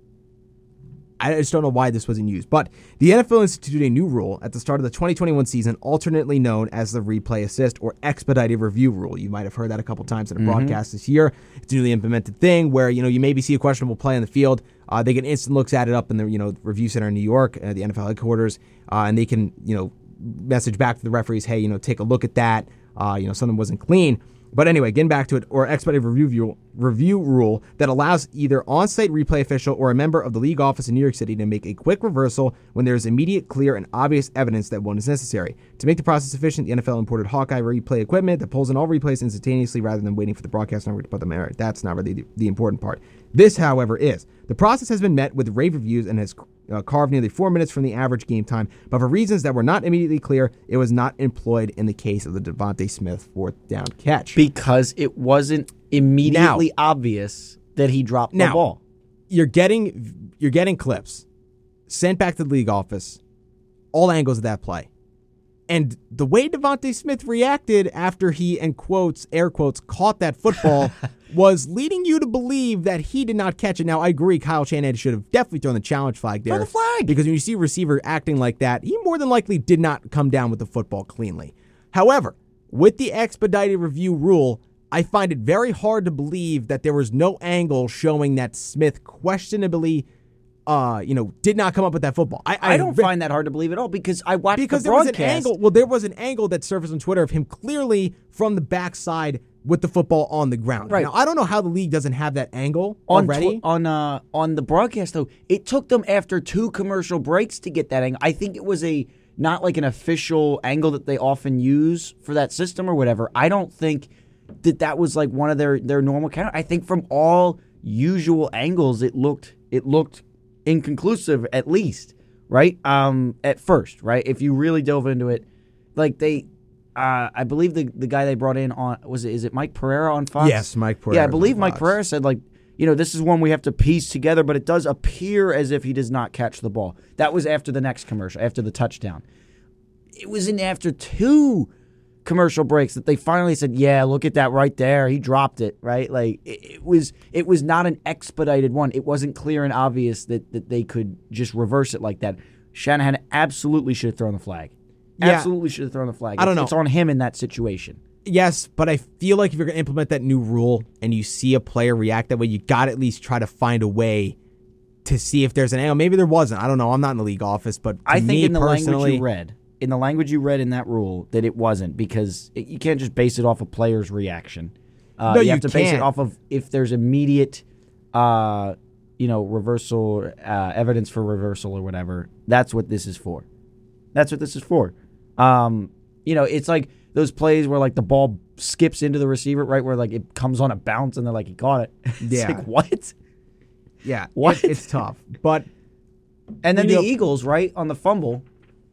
I just don't know why this wasn't used. But the NFL instituted a new rule at the start of the 2021 season, alternately known as the replay assist or expedited review rule. You might have heard that a couple times in a broadcast this year. It's a newly implemented thing where, you know, you maybe see a questionable play on the field. They get instant looks at it up in the review center in New York, the NFL headquarters, and they can message back to the referees, hey, take a look at that, something wasn't clean. But anyway, getting back to it, or expedited review rule that allows either on-site replay official or a member of the league office in New York City to make a quick reversal when there is immediate, clear, and obvious evidence that one is necessary. To make the process efficient, the NFL imported Hawkeye replay equipment that pulls in all replays instantaneously rather than waiting for the broadcast number to put them out. That's not really the important part. This, however, is. The process has been met with rave reviews and has carved nearly 4 minutes from the average game time, but for reasons that were not immediately clear, it was not employed in the case of the Devontae Smith fourth down catch. Because it wasn't immediately obvious that he dropped the ball. You're getting clips sent back to the league office, all angles of that play. And the way Devontae Smith reacted after he, in quotes, air quotes, caught that football was leading you to believe that he did not catch it. Now, I agree, Kyle Shanahan should have definitely thrown the challenge flag there. Throw the flag! Because when you see a receiver acting like that, he more than likely did not come down with the football cleanly. However, with the expedited review rule, I find it very hard to believe that there was no angle showing that Smith questionably did not come up with that football. I don't find that hard to believe at all because I watched the broadcast. There was an angle that surfaced on Twitter of him clearly from the backside with the football on the ground. Right. Now, I don't know how the league doesn't have that angle already. On the broadcast, though, it took them after two commercial breaks to get that angle. I think it was not like an official angle that they often use for that system or whatever. I don't think that was like one of their normal count. I think from all usual angles, it looked inconclusive, at least, right? At first, right? If you really delve into it, like they, I believe the guy they brought in on is it Mike Pereira on Fox? Yes, Mike Pereira. Yeah, I believe Mike Pereira said this is one we have to piece together, but it does appear as if he does not catch the ball. That was after the next commercial, after the touchdown. It was after two commercial breaks that they finally said, yeah, look at that right there. He dropped it, right? Like it was not an expedited one. It wasn't clear and obvious that they could just reverse it like that. Shanahan absolutely should have thrown the flag. Yeah. Absolutely should have thrown the flag. I don't know. It's on him in that situation. Yes, but I feel like if you're going to implement that new rule and you see a player react that way, you got to at least try to find a way to see if there's an angle. Maybe there wasn't. I don't know. I'm not in the league office, but I think in the language you read. In the language you read in that rule, that it wasn't because you can't just base it off a player's reaction. No, you have to base it off of if there's immediate, reversal evidence for reversal or whatever. That's what this is for. It's like those plays where like the ball skips into the receiver, right? Where like it comes on a bounce and they're like, he caught it. It's like, what? Yeah, what? It's tough. But and then the Eagles, right, on the fumble.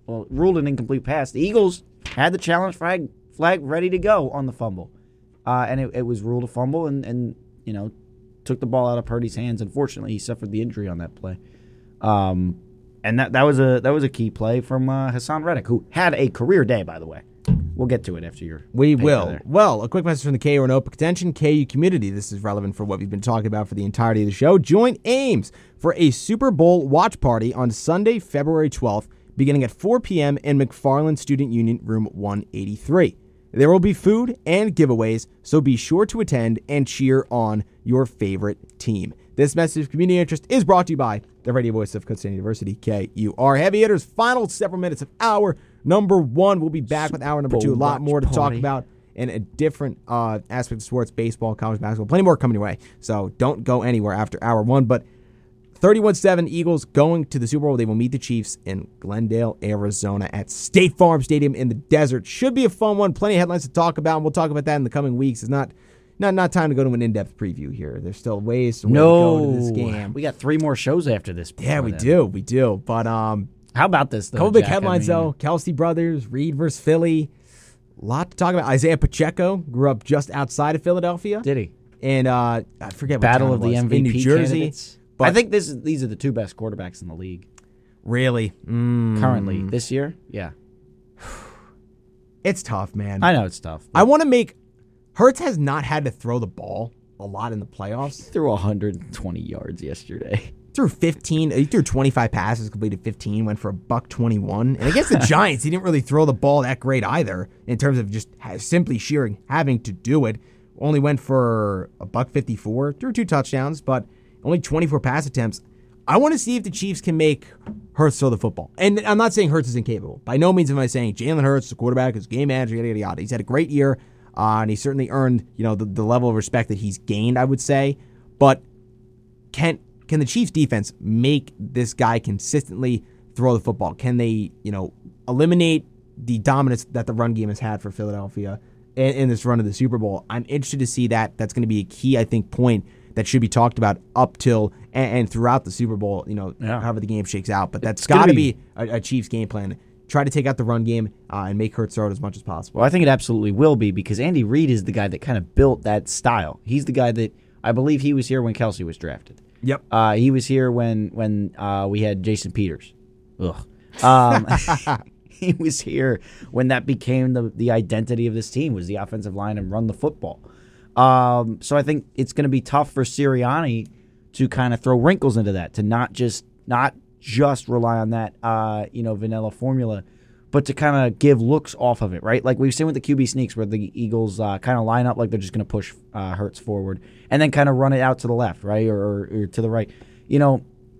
Well, ruled an incomplete pass. The Eagles had the challenge flag ready to go on the fumble. And it was ruled a fumble and took the ball out of Purdy's hands. Unfortunately, he suffered the injury on that play. And that was a key play from Hassan Reddick, who had a career day, by the way. We'll get to it after your We will. There. Well, a quick message from the KU Roanoke Extension KU community. This is relevant for what we've been talking about for the entirety of the show. Join Ames for a Super Bowl watch party on Sunday, February 12th. Beginning at 4 p.m. in McFarland Student Union Room 183. There will be food and giveaways, so be sure to attend and cheer on your favorite team. This message of community interest is brought to you by the radio voice of Kutztown University, KUR. Heavy hitters, final several minutes of hour number one. We'll be back with hour number two. A lot more to talk about in a different aspect of sports, baseball, college basketball, plenty more coming your way. So don't go anywhere after hour one, but 31-7 Eagles going to the Super Bowl. They will meet the Chiefs in Glendale, Arizona at State Farm Stadium in the desert. Should be a fun one. Plenty of headlines to talk about, and we'll talk about that in the coming weeks. It's not time to go to an in-depth preview here. There's still ways to go to this game. We got three more shows after this. Yeah, we do. But how about this, though, couple big headlines, though. Kelce brothers, Reed versus Philly. A lot to talk about. Isaiah Pacheco grew up just outside of Philadelphia. Did he? And I forget what town it was. Battle of the MVP in New Jersey. But I think these are the two best quarterbacks in the league. Really? Currently. This year? Yeah. It's tough, man. I know it's tough. I want to make... Hurts has not had to throw the ball a lot in the playoffs. He threw 120 yards yesterday. Threw 15. He threw 25 passes, completed 15, went for $121. And against the Giants, he didn't really throw the ball that great either in terms of just simply sheer having to do it. Only went for $154. Threw two touchdowns, but... Only 24 pass attempts. I want to see if the Chiefs can make Hurts throw the football. And I'm not saying Hurts is incapable. By no means am I saying Jalen Hurts, the quarterback, is game manager, yada, yada. He's had a great year, and he certainly earned the level of respect that he's gained, I would say. But can the Chiefs defense make this guy consistently throw the football? Can they eliminate the dominance that the run game has had for Philadelphia in this run of the Super Bowl? I'm interested to see that. That's going to be a key, I think, point that should be talked about up till and throughout the Super Bowl, however the game shakes out. But that's got to be a Chiefs game plan. Try to take out the run game and make Hurts throw it as much as possible. Well, I think it absolutely will be because Andy Reid is the guy that kind of built that style. He's the guy that I believe he was here when Kelce was drafted. Yep. He was here when we had Jason Peters. Ugh. He was here when that became the identity of this team was the offensive line and run the football. So I think it's going to be tough for Sirianni to kind of throw wrinkles into that, to not just rely on that vanilla formula, but to kind of give looks off of it, right? Like we've seen with the QB sneaks, where the Eagles kind of line up like they're just going to push Hurts forward and then kind of run it out to the left, right, or to the right.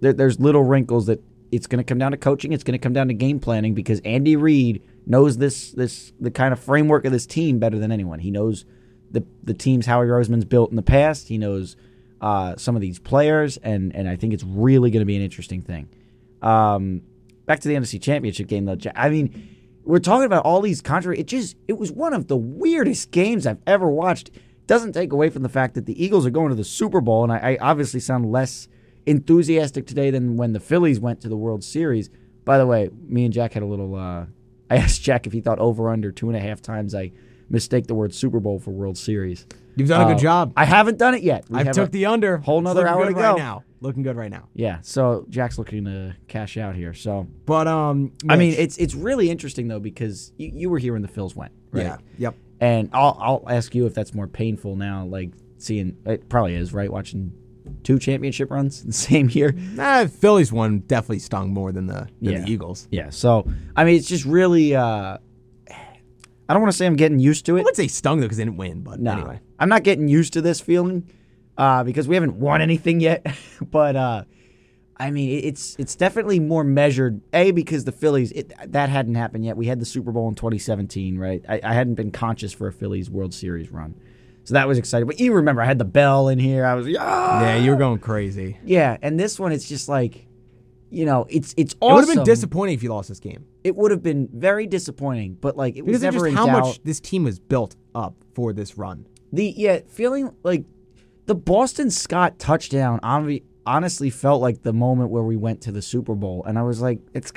There's little wrinkles that it's going to come down to coaching, it's going to come down to game planning because Andy Reid knows the kind of framework of this team better than anyone. He knows. The teams Howie Roseman's built in the past. He knows some of these players, and I think it's really going to be an interesting thing. Back to the NFC Championship game, though. I mean, we're talking about all these contrary. It was one of the weirdest games I've ever watched. Doesn't take away from the fact that the Eagles are going to the Super Bowl, and I obviously sound less enthusiastic today than when the Phillies went to the World Series. By the way, me and Jack had a little... I asked Jack if he thought over under 2.5 times I... mistake the word Super Bowl for World Series. You've done a good job. I haven't done it yet. I took the under. Whole another hour to go. Right now. Looking good right now. Yeah. So Jack's looking to cash out here. So, but Mitch. I mean, it's really interesting though because you were here when the Phils went. Right? Yeah. Yep. And I'll ask you if that's more painful now, like seeing it probably is right watching two championship runs in the same year. Phillies one definitely stung more than the Eagles. Yeah. So I mean, it's just really. I don't want to say I'm getting used to it. I would say stung, though, because they didn't win. But anyway. I'm not getting used to this feeling because we haven't won anything yet. But, I mean, it's definitely more measured, A, because the Phillies, that hadn't happened yet. We had the Super Bowl in 2017, right? I hadn't been conscious for a Phillies World Series run. So that was exciting. But you remember, I had the bell in here. I was yeah, you were going crazy. Yeah, and this one, it's just like, it's awesome. It would have been disappointing if you lost this game. It would have been very disappointing, but like it was never just in doubt. How much this team was built up for this run. Feeling like the Boston Scott touchdown honestly felt like the moment where we went to the Super Bowl, and I was like, it's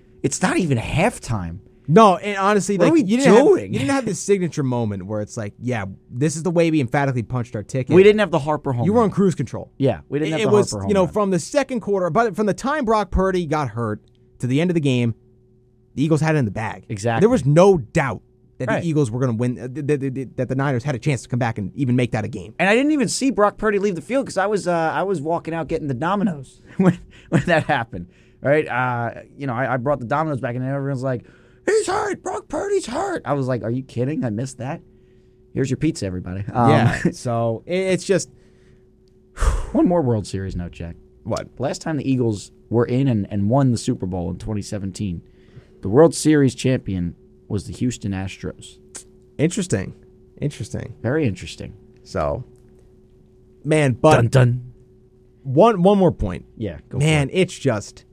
not even halftime. No, and honestly, what are we doing? You didn't have this signature moment where it's like, yeah, this is the way we emphatically punched our ticket. We didn't have the Harper home. You were on cruise control. Yeah, we didn't have the Harper home. It was, from the second quarter, but from the time Brock Purdy got hurt to the end of the game, the Eagles had it in the bag. Exactly. There was no doubt that the Eagles were going to win, that the Niners had a chance to come back and even make that a game. And I didn't even see Brock Purdy leave the field because I was walking out getting the dominoes when that happened. Right? I brought the dominoes back and everyone's like, he's hurt. Brock Purdy's hurt. I was like, are you kidding? I missed that. Here's your pizza, everybody. So it's just one more World Series note, Jack. What? Last time the Eagles were in and won the Super Bowl in 2017, the World Series champion was the Houston Astros. Interesting. Very interesting. So, man, but... Dun, dun. One more point. Yeah, go man, for it.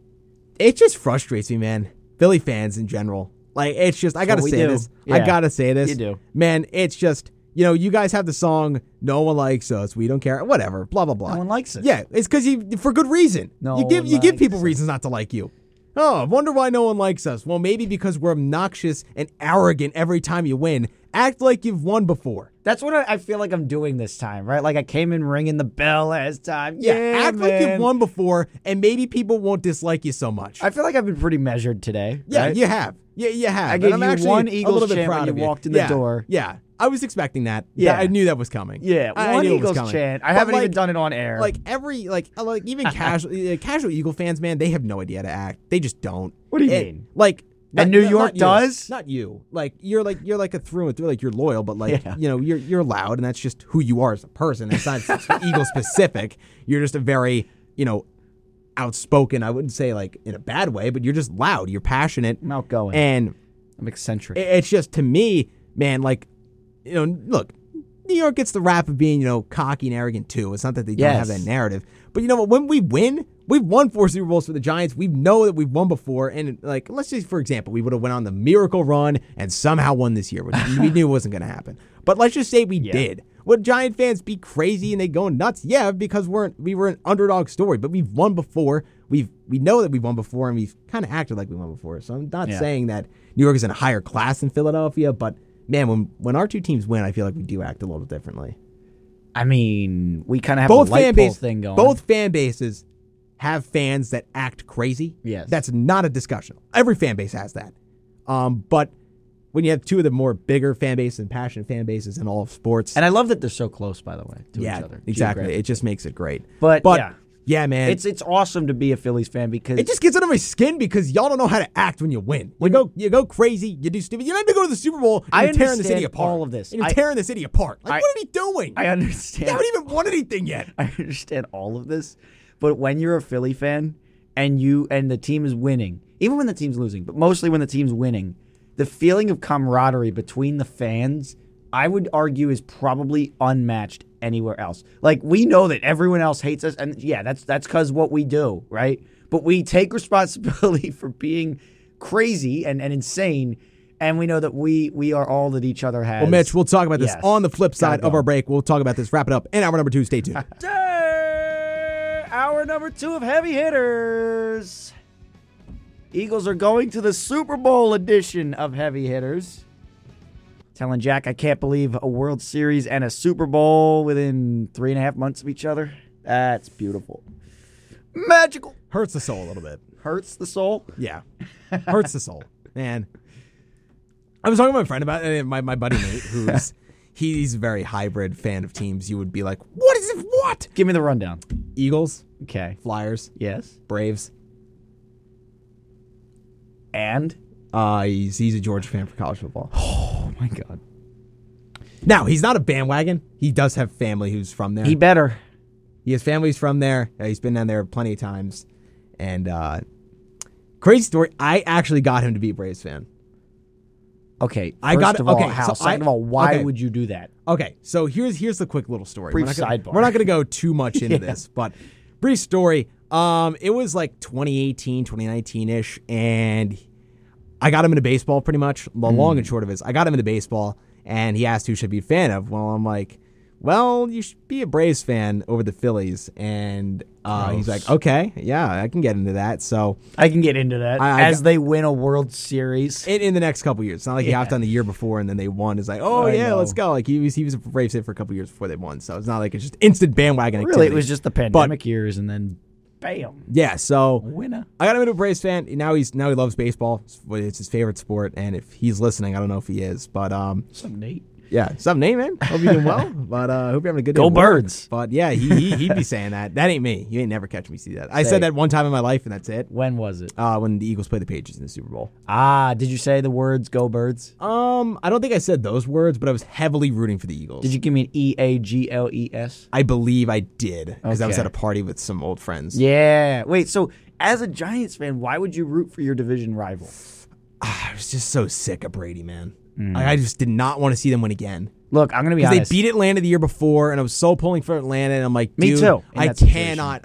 It just frustrates me, man. Philly fans in general. Like, it's just, I gotta say this. Yeah. I gotta say this. You do. Man, it's just, you know, you guys have the song, "No One Likes Us, We Don't Care," whatever, blah, blah, blah. No one likes it. Yeah, it's because you, for good reason. You give people reasons not to like you. Oh, I wonder why no one likes us. Well, maybe because we're obnoxious and arrogant every time you win. Act like you've won before. That's what I feel like I'm doing this time, right? Like I came in ringing the bell last time. Yeah, act man. Like you've won before, and maybe people won't dislike you so much. I feel like I've been pretty measured today. Yeah, right? You have. Yeah, you have. I gave you one Eagles chant when you walked in the door. Yeah, I was expecting that. Yeah, I knew that was coming. Yeah, one Eagles chant. I haven't even done it on air. Like every, like even casual Eagle fans, man, they have no idea how to act. They just don't. What do you mean? Like. And New York does? Not you. Like you're like a through and through. Like you're loyal, but like you know you're loud, and that's just who you are as a person. It's not Eagle specific. You're just a very outspoken. I wouldn't say like in a bad way, but you're just loud. You're passionate. I'm outgoing. And I'm eccentric. It's just to me, man. Like look, New York gets the rap of being cocky and arrogant too. It's not that they don't have that narrative, but you know what? When we win. We've won 4 Super Bowls for the Giants. We know that we've won before. And, like, let's just, for example, we would have went on the miracle run and somehow won this year, which we knew wasn't going to happen. But let's just say we did. Would Giant fans be crazy and they go nuts? Yeah, because we were an underdog story. But we've won before. We know that we've won before, and we've kind of acted like we won before. So I'm not saying that New York is in a higher class than Philadelphia. But, man, when our two teams win, I feel like we do act a little differently. I mean, we kind of have both a light bulb thing going. Both fan bases have fans that act crazy. Yes. That's not a discussion. Every fan base has that. But when you have two of the more bigger fan bases and passionate fan bases in all of sports. And I love that they're so close, by the way, to each other. Exactly. It just makes it great. But yeah, man. It's awesome to be a Phillies fan because it just gets under my skin because y'all don't know how to act when you win. You go crazy. You do stupid. You're not going to go to the Super Bowl and you're tearing the city apart. All of this. You're tearing the city apart. Like, what are you doing? I understand. You haven't even won anything yet. I understand all of this. But when you're a Philly fan and the team is winning, even when the team's losing, but mostly when the team's winning, the feeling of camaraderie between the fans, I would argue, is probably unmatched anywhere else. Like, we know that everyone else hates us, and yeah, that's 'cause what we do, right? But we take responsibility for being crazy and insane. And we know that we are all that each other has. Well, Mitch, we'll talk about this on the flip side of our break. We'll talk about this. Wrap it up in hour number 2. Stay tuned. Hour number 2 of Heavy Hitters. Eagles are going to the Super Bowl edition of Heavy Hitters. Telling Jack, I can't believe a World Series and a Super Bowl within 3.5 months of each other. That's beautiful. Magical. Hurts the soul a little bit. Hurts the soul? Yeah. Hurts the soul. Man. I was talking to my friend about it, my buddy Nate, who's... He's a very hybrid fan of teams. You would be like, what is it? What? Give me the rundown. Eagles. Okay. Flyers. Yes. Braves. And? He's a Georgia fan for college football. Oh, my God. Now, he's not a bandwagon. He does have family who's from there. He better. He has families from there. He's been down there plenty of times. And crazy story, I actually got him to be a Braves fan. Okay, Second of all, why would you do that? Okay, so here's the quick little story. Brief sidebar. We're not going to go too much into this, but brief story. It was like 2018, 2019-ish, and I got him into baseball pretty much. The long and short of it is I got him into baseball, and he asked who should be a fan of. Well, I'm like, well, you should be a Braves fan over the Phillies. And he's like, okay, yeah, I can get into that. So I can get into that as they win a World Series. In the next couple years. It's not like he hopped on the year before and then they won. It's like, let's go. Like he was a Braves hit for a couple years before they won. So it's not like it's just instant bandwagon activity. Really, it was just the pandemic years and then bam. Yeah, so winner. I got him into a Braves fan. Now he loves baseball. It's his favorite sport. And if he's listening, I don't know if he is. But some Nate. Yeah, some name, man. Hope you're doing well, but hope you're having a good day. Go Birds. But yeah, he'd be saying that. That ain't me. You ain't never catch me see that. I said that one time in my life, and that's it. When was it? When the Eagles played the Patriots in the Super Bowl. Ah, did you say the words "Go Birds"? I don't think I said those words, but I was heavily rooting for the Eagles. Did you give me an EAGLES? I believe I did because I was at a party with some old friends. Yeah. Wait. So as a Giants fan, why would you root for your division rival? I was just so sick of Brady, man. I just did not want to see them win again. Look, I'm going to be honest. Because they beat Atlanta the year before, and I was so pulling for Atlanta, and I'm like, dude, me too. I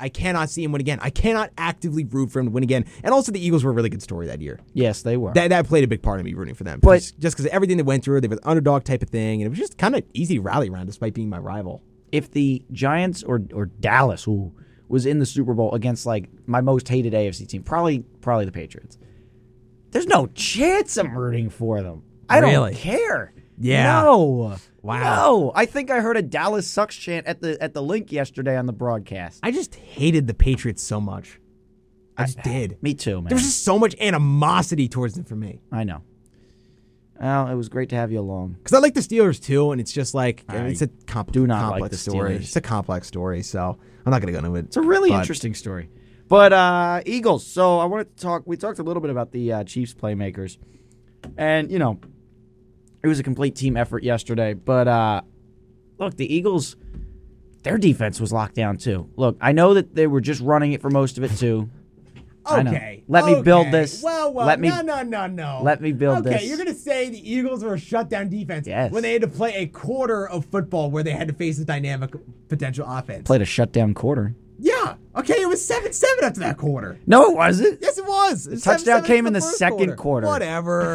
cannot see him win again. I cannot actively root for him to win again. And also, the Eagles were a really good story that year. Yes, they were. That played a big part of me rooting for them. But just because everything they went through, they were the underdog type of thing, and it was just kind of easy rally round despite being my rival. If the Giants or Dallas was in the Super Bowl against like my most hated AFC team, probably the Patriots, there's no chance I'm rooting for them. I don't care. Yeah. No. Wow. No. I think I heard a Dallas sucks chant at the link yesterday on the broadcast. I just hated the Patriots so much. I did. Me too, man. There was just so much animosity towards them for me. I know. Well, it was great to have you along. Because I like the Steelers too, and it's just like it's a complex story. It's a complex story, so I'm not going to go into it. It's a really interesting story. But Eagles. So I want to talk. We talked a little bit about the Chiefs playmakers, and you know. It was a complete team effort yesterday, but look, the Eagles, their defense was locked down too. Look, I know that they were just running it for most of it too. Okay. Let me build this. Well, no. Let me build this. Okay, you're going to say the Eagles were a shutdown defense when they had to play a quarter of football where they had to face a dynamic potential offense. Played a shutdown quarter. Yeah. Okay, it was 7-7 after that quarter. No, it wasn't. Yes, it was. The touchdown came in the second quarter. Whatever.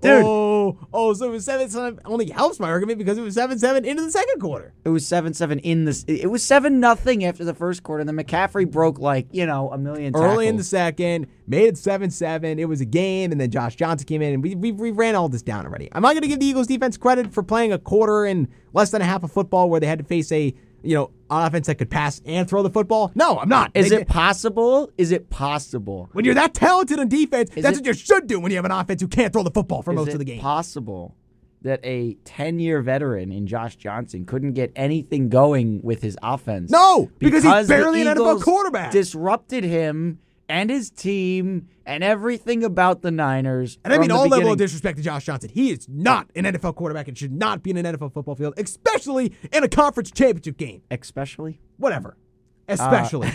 Dude. So it was 7-7 only helps my argument because it was 7-7 into the second quarter. It was 7-7 in this. It was 7-0 after the first quarter, and then McCaffrey broke a million tackles. Early in the second, made it 7-7. It was a game, and then Josh Johnson came in, and we ran all this down already. I'm not going to give the Eagles defense credit for playing a quarter and less than a half of football where they had to face a, offense that could pass and throw the football. No, I'm not. Is it possible? When you're that talented on defense, that's what you should do when you have an offense who can't throw the football for most of the game. Is it possible that a 10-year veteran in Josh Johnson couldn't get anything going with his offense? No, because he's barely an NFL quarterback. Disrupted him and his team and everything about the Niners. And I mean all level of disrespect to Josh Johnson. He is not an NFL quarterback and should not be in an NFL football field, especially in a conference championship game. Especially? Whatever. Especially.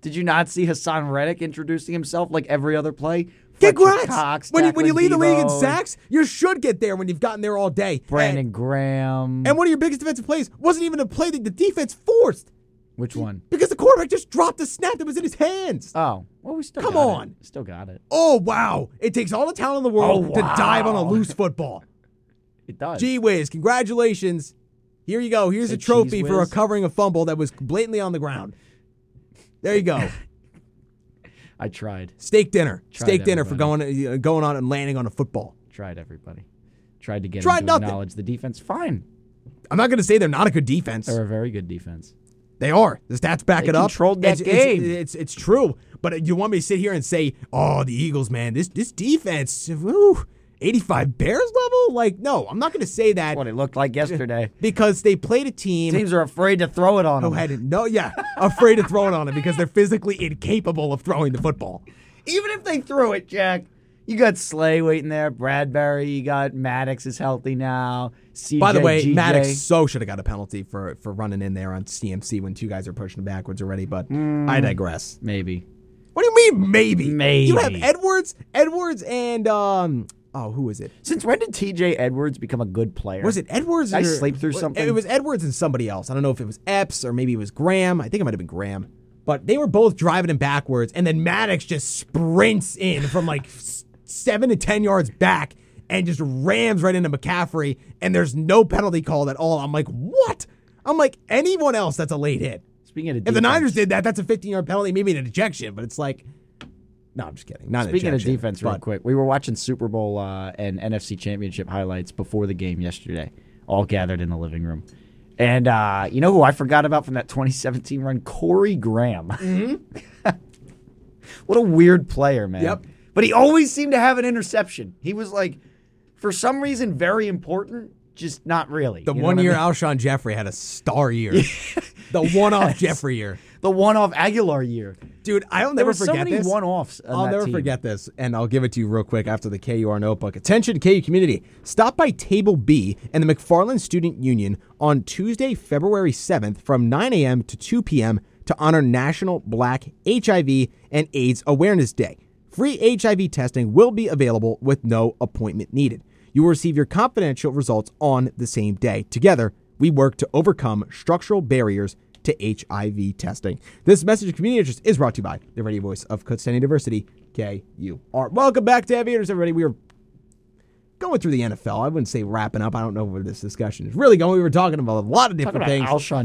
Did you not see Hassan Reddick introducing himself like every other play? Congrats! Cox, when you lead the league in sacks, you should get there when you've gotten there all day. Brandon Graham. And one of your biggest defensive plays wasn't even a play that the defense forced. Which one? Because the quarterback just dropped a snap that was in his hands. Oh. Well, Still got it. Oh, wow. It takes all the talent in the world to dive on a loose football. It does. Gee whiz. Congratulations. Here you go. Here's a trophy for recovering a fumble that was blatantly on the ground. There you go. I tried. Steak dinner for going on and landing on a football. Tried everybody. Tried to get him to acknowledge the defense. Fine. I'm not going to say they're not a good defense. They're a very good defense. They are. The stats back it up. They controlled that game. It's true. But you want me to sit here and say, oh, the Eagles, man, this defense, 85 Bears level? Like, no, I'm not going to say that. That's what it looked like yesterday. Because they played a team. Teams are afraid to throw it on them. Afraid to throw it on them because they're physically incapable of throwing the football. Even if they threw it, Jack. You got Slay waiting there, Bradbury. You got Maddox is healthy now. CJ, by the way, GJ. Maddox so should have got a penalty for running in there on CMC when two guys are pushing him backwards already, but I digress. Maybe. What do you mean maybe? Maybe. You have Edwards and, who is it? Since when did TJ Edwards become a good player? Was it Edwards? I sleep through something. It was Edwards and somebody else. I don't know if it was Epps or maybe it was Graham. I think it might have been Graham. But they were both driving him backwards, and then Maddox just sprints in from like 7 to 10 yards back and just rams right into McCaffrey, and there's no penalty called at all. I'm like, what? I'm like, anyone else that's a late hit. Speaking of defense, if the Niners did that, that's a 15-yard penalty, maybe an ejection, but it's like, no, I'm just kidding. Not speaking an ejection, of defense, real quick, we were watching Super Bowl and NFC Championship highlights before the game yesterday, all gathered in the living room. And you know who I forgot about from that 2017 run? Corey Graham. Mm-hmm. What a weird player, man. Yep. But he always seemed to have an interception. He was like, for some reason, very important, just not really. The 1 year Alshon Jeffrey had a star year. The one-off Jeffrey year. The one-off Aguilar year. Dude, I'll never forget this. There were so many one-offs on that team. I'll never forget this, and I'll give it to you real quick after the KUR Notebook. Attention, KU community. Stop by Table B and the McFarland Student Union on Tuesday, February 7th from 9 a.m. to 2 p.m. to honor National Black HIV and AIDS Awareness Day. Free HIV testing will be available with no appointment needed. You will receive your confidential results on the same day. Together, we work to overcome structural barriers to HIV testing. This message of community interest is brought to you by the radio voice of Kutztown University, KUR. Welcome back to Heavy Hitters, everybody. We are going through the NFL. I wouldn't say wrapping up. I don't know where this discussion is really going. We were talking about a lot of different things. Talking about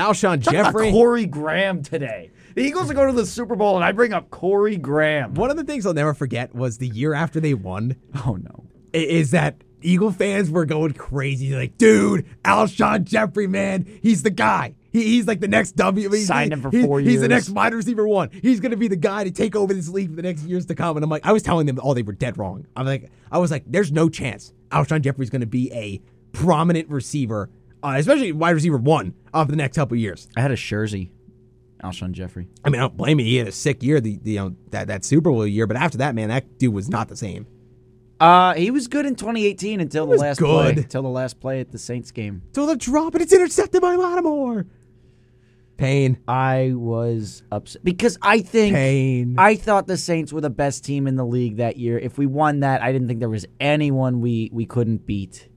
Alshon Jeffrey. About Corey Graham today. The Eagles are going to the Super Bowl, and I bring up Corey Graham. One of the things I'll never forget was the year after they won. Oh, no. Is that Eagle fans were going crazy. They're like, dude, Alshon Jeffrey, man, he's the guy. He's like the next Signed him for 4 years. He's the next wide receiver one. He's going to be the guy to take over this league for the next years to come. And I'm like, I was telling them all they were dead wrong. I was like, there's no chance Alshon Jeffrey's going to be a prominent receiver, especially wide receiver one, for the next couple of years. I had a Shirzy, Alshon Jeffrey. I mean, I don't blame him. He had a sick year, that Super Bowl year. But after that, man, that dude was not the same. He was good in 2018 until the last play at the Saints game. Till the drop, and it's intercepted by Lattimore. Pain. I was upset because I thought the Saints were the best team in the league that year. If we won that, I didn't think there was anyone we couldn't beat.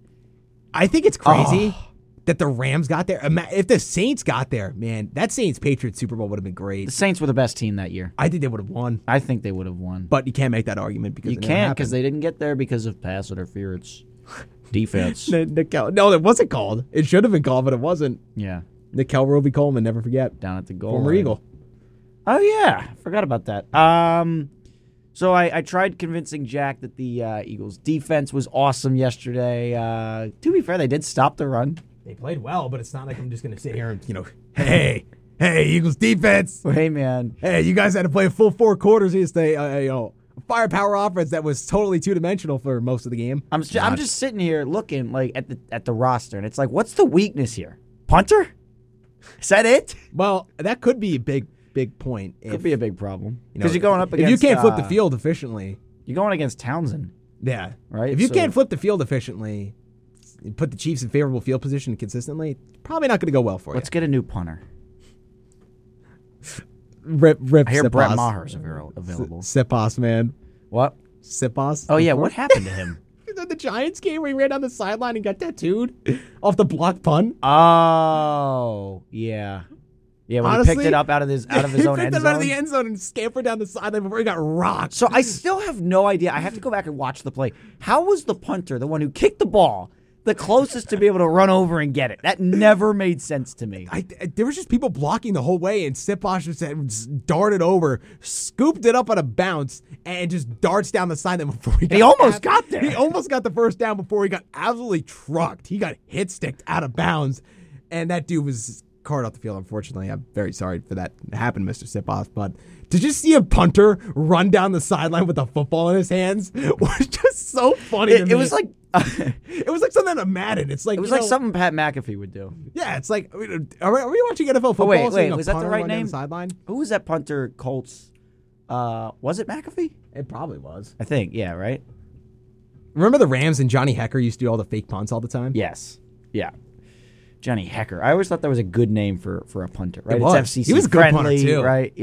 I think it's crazy that the Rams got there. If the Saints got there, man, that Saints-Patriots Super Bowl would have been great. The Saints were the best team that year. I think they would have won. But you can't make that argument because it can't because they didn't get there because of pass interference defense. No, it wasn't called. It should have been called, but it wasn't. Yeah. Nickel Roby Coleman, never forget. Down at the goal line. Former Eagle. Oh, yeah. Forgot about that. So I tried convincing Jack that the Eagles' defense was awesome yesterday. To be fair, they did stop the run. They played well, but it's not like I'm just going to sit here and, hey, Eagles' defense. Hey, man. Hey, you guys had to play a full four quarters yesterday. Firepower offense that was totally two-dimensional for most of the game. I'm just sitting here looking like at the roster, and it's like, what's the weakness here? Punter? Is that it? Well, that could be a big point. Could be a big problem. Because you're going up against... If you can't flip the field efficiently... You're going against Townsend. Yeah. Right? If you can't flip the field efficiently and put the Chiefs in favorable field position consistently, probably not going to go well for you. Let's get a new punter. Rip I hear Sipas. Brett Maher's available. Sipas, man. What? Sipas? Oh, yeah. What happened to him? The Giants game where he ran down the sideline and got tattooed off the block punt. Oh, yeah. Yeah, when he picked it up out of his own end zone. He picked it out of the end zone and scampered down the sideline before he got rocked. So I still have no idea. I have to go back and watch the play. How was the punter, the one who kicked the ball, the closest to be able to run over and get it? That never made sense to me. There was just people blocking the whole way, and Siposh just darted over, scooped it up on a bounce, and just darts down the sideline before he got He almost got there. He almost got the first down before he got absolutely trucked. He got hit-sticked out of bounds, and that dude was carted off the field, unfortunately. I'm very sorry for that it happened, Mr. Siposh, but did you see a punter run down the sideline with a football in his hands? It was just so funny to me. It was like... it was like something out of Madden. It was like something Pat McAfee would do. Yeah, it's like, are we watching NFL football? Oh, wait, was that the right name? Who was that punter Colts? Was it McAfee? It probably was. I think, yeah, right? Remember the Rams and Johnny Hecker used to do all the fake punts all the time? Yes. Yeah. Johnny Hecker. I always thought that was a good name for a punter, right? It was. It's FCC he was a good friendly, punter too. Right?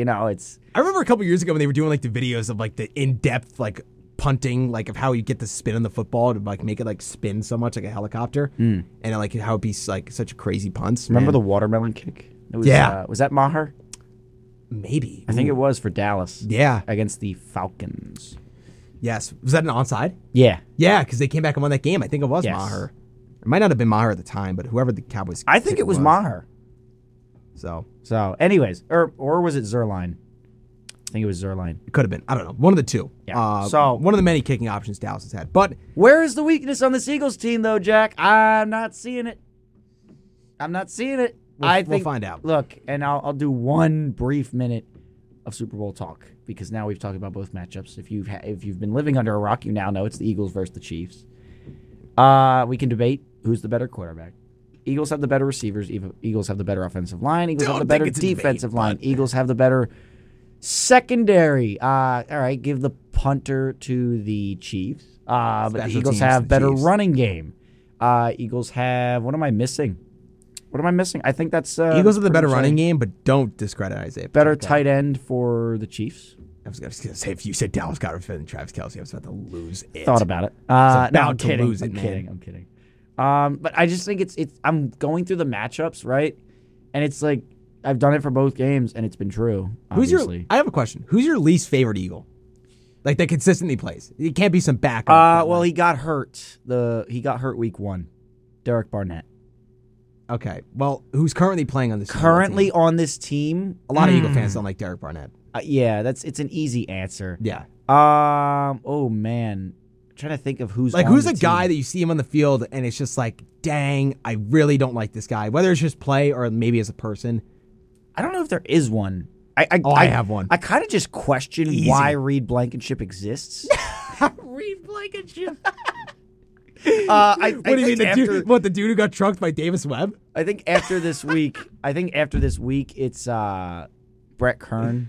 I remember a couple years ago when they were doing like the videos of like the in-depth like punting, like of how you get the spin on the football to like make it like spin so much like a helicopter, and like how it'd be like such crazy punts. Remember the watermelon kick? Was that Maher? Maybe. I think it was for Dallas. Yeah, against the Falcons. Yes, was that an onside? Yeah, because they came back and won that game. I think it was Maher. It might not have been Maher at the time, but whoever the Cowboys. I think it was Maher. So, anyways, or was it Zerline? I think it was Zerline. It could have been. I don't know. One of the two. Yeah. So one of the many kicking options Dallas has had. But where is the weakness on this Eagles team, though, Jack? I'm not seeing it. We'll find out. Look, and I'll do one brief minute of Super Bowl talk because now we've talked about both matchups. If you've been living under a rock, you now know it's the Eagles versus the Chiefs. We can debate who's the better quarterback. Eagles have the better receivers. Eagles have the better offensive line. Eagles have the better defensive line. Eagles have the better secondary. All right, give the punter to the Chiefs. But the Eagles have better running game. Eagles have... What am I missing? I think that's... Eagles have the better running game, but don't discredit Isaiah. Better tight end for the Chiefs. I was going to say, if you said Dallas Goedert than Travis Kelce, I was about to lose it. Thought about it. I'm kidding. But I just think it's. I'm going through the matchups, right? And it's like I've done it for both games, and it's been true. Obviously. I have a question. Who's your least favorite Eagle? Like that consistently plays. It can't be some backup. Well, he got hurt. He got hurt week one. Derek Barnett. Okay. Well, who's currently playing on this team? Currently on this team? A lot of Eagle fans don't like Derek Barnett. Yeah, it's an easy answer. Yeah. Oh, man. I'm trying to think of who's like, who's a guy that you see him on the field and it's just like, dang, I really don't like this guy. Whether it's just play or maybe as a person. I don't know if there is one. I have one. I kind of just question why Reed Blankenship exists. Reed Blankenship? What do you mean? The dude who got trucked by Davis Webb? I think after this week, it's Brett Kern.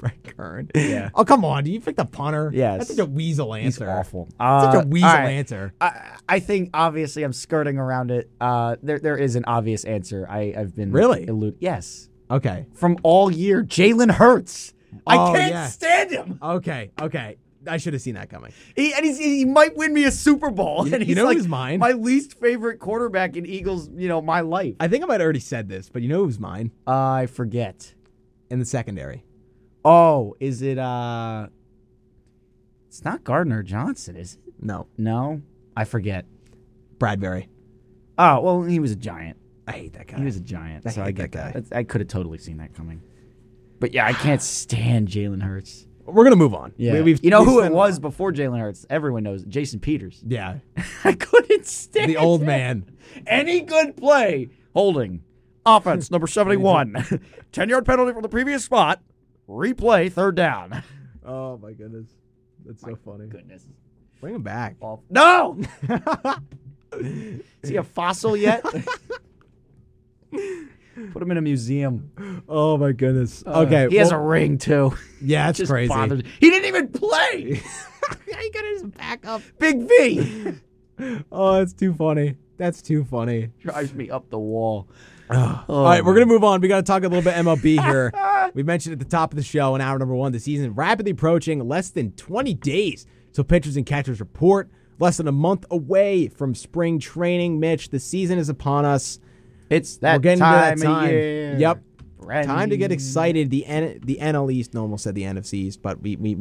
Brett Kern. Yeah. Oh, come on. Do you pick the punter? Yes. That's such a weasel answer. He's awful. Such a weasel answer. I think, obviously, I'm skirting around it. There is an obvious answer. I've been... Really? Yes. Okay. From all year, Jalen Hurts. I can't stand him. Okay. I should have seen that coming. He might win me a Super Bowl. And you know who's mine? My least favorite quarterback in Eagles, my life. I think I might have already said this, but you know who's mine? I forget. In the secondary. Oh, is it... It's not Gardner Johnson, is it? No? I forget. Bradbury. Oh, well, he was a giant. I hate that guy. He was a giant. I get that. I could have totally seen that coming. But, yeah, I can't stand Jalen Hurts. We're going to move on. Yeah. You know who it was before Jalen Hurts? Everyone knows. Jason Peters. Yeah. I couldn't stand the old man. Any good play. Holding. Offense, number 71. 10-yard penalty from the previous spot. Replay, third down. Oh, my goodness. That's so funny. Goodness. Bring him back. No! Is he a fossil yet? Put him in a museum. Oh, my goodness. Okay. He has a ring, too. Yeah, that's crazy. Bothers. He didn't even play. He got his back up. Big V. Oh, that's too funny. Drives me up the wall. All right, we're going to move on. We got to talk a little bit MLB here. We mentioned at the top of the show in hour number one, the season rapidly approaching less than 20 days. So pitchers and catchers report less than a month away from spring training. Mitch, the season is upon us. It's that time of year. Yep. Friend. Time to get excited. The NL East, no, almost said the NFC East, but we managed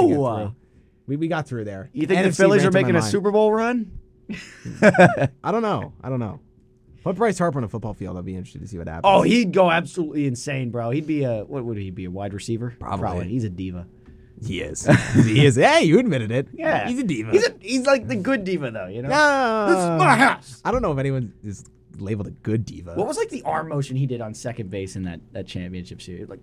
to get through. We got through there. You think the Phillies are making a Super Bowl run? I don't know. Put Bryce Harper on a football field. I'd be interested to see what happens. Oh, he'd go absolutely insane, bro. He'd be a wide receiver? Probably. He's a diva. He is. Hey, you admitted it. Yeah. He's a diva. He's like the good diva, though, This is my house. I don't know if anyone is labeled a good diva. What was like the arm motion he did on second base in that championship series? Like,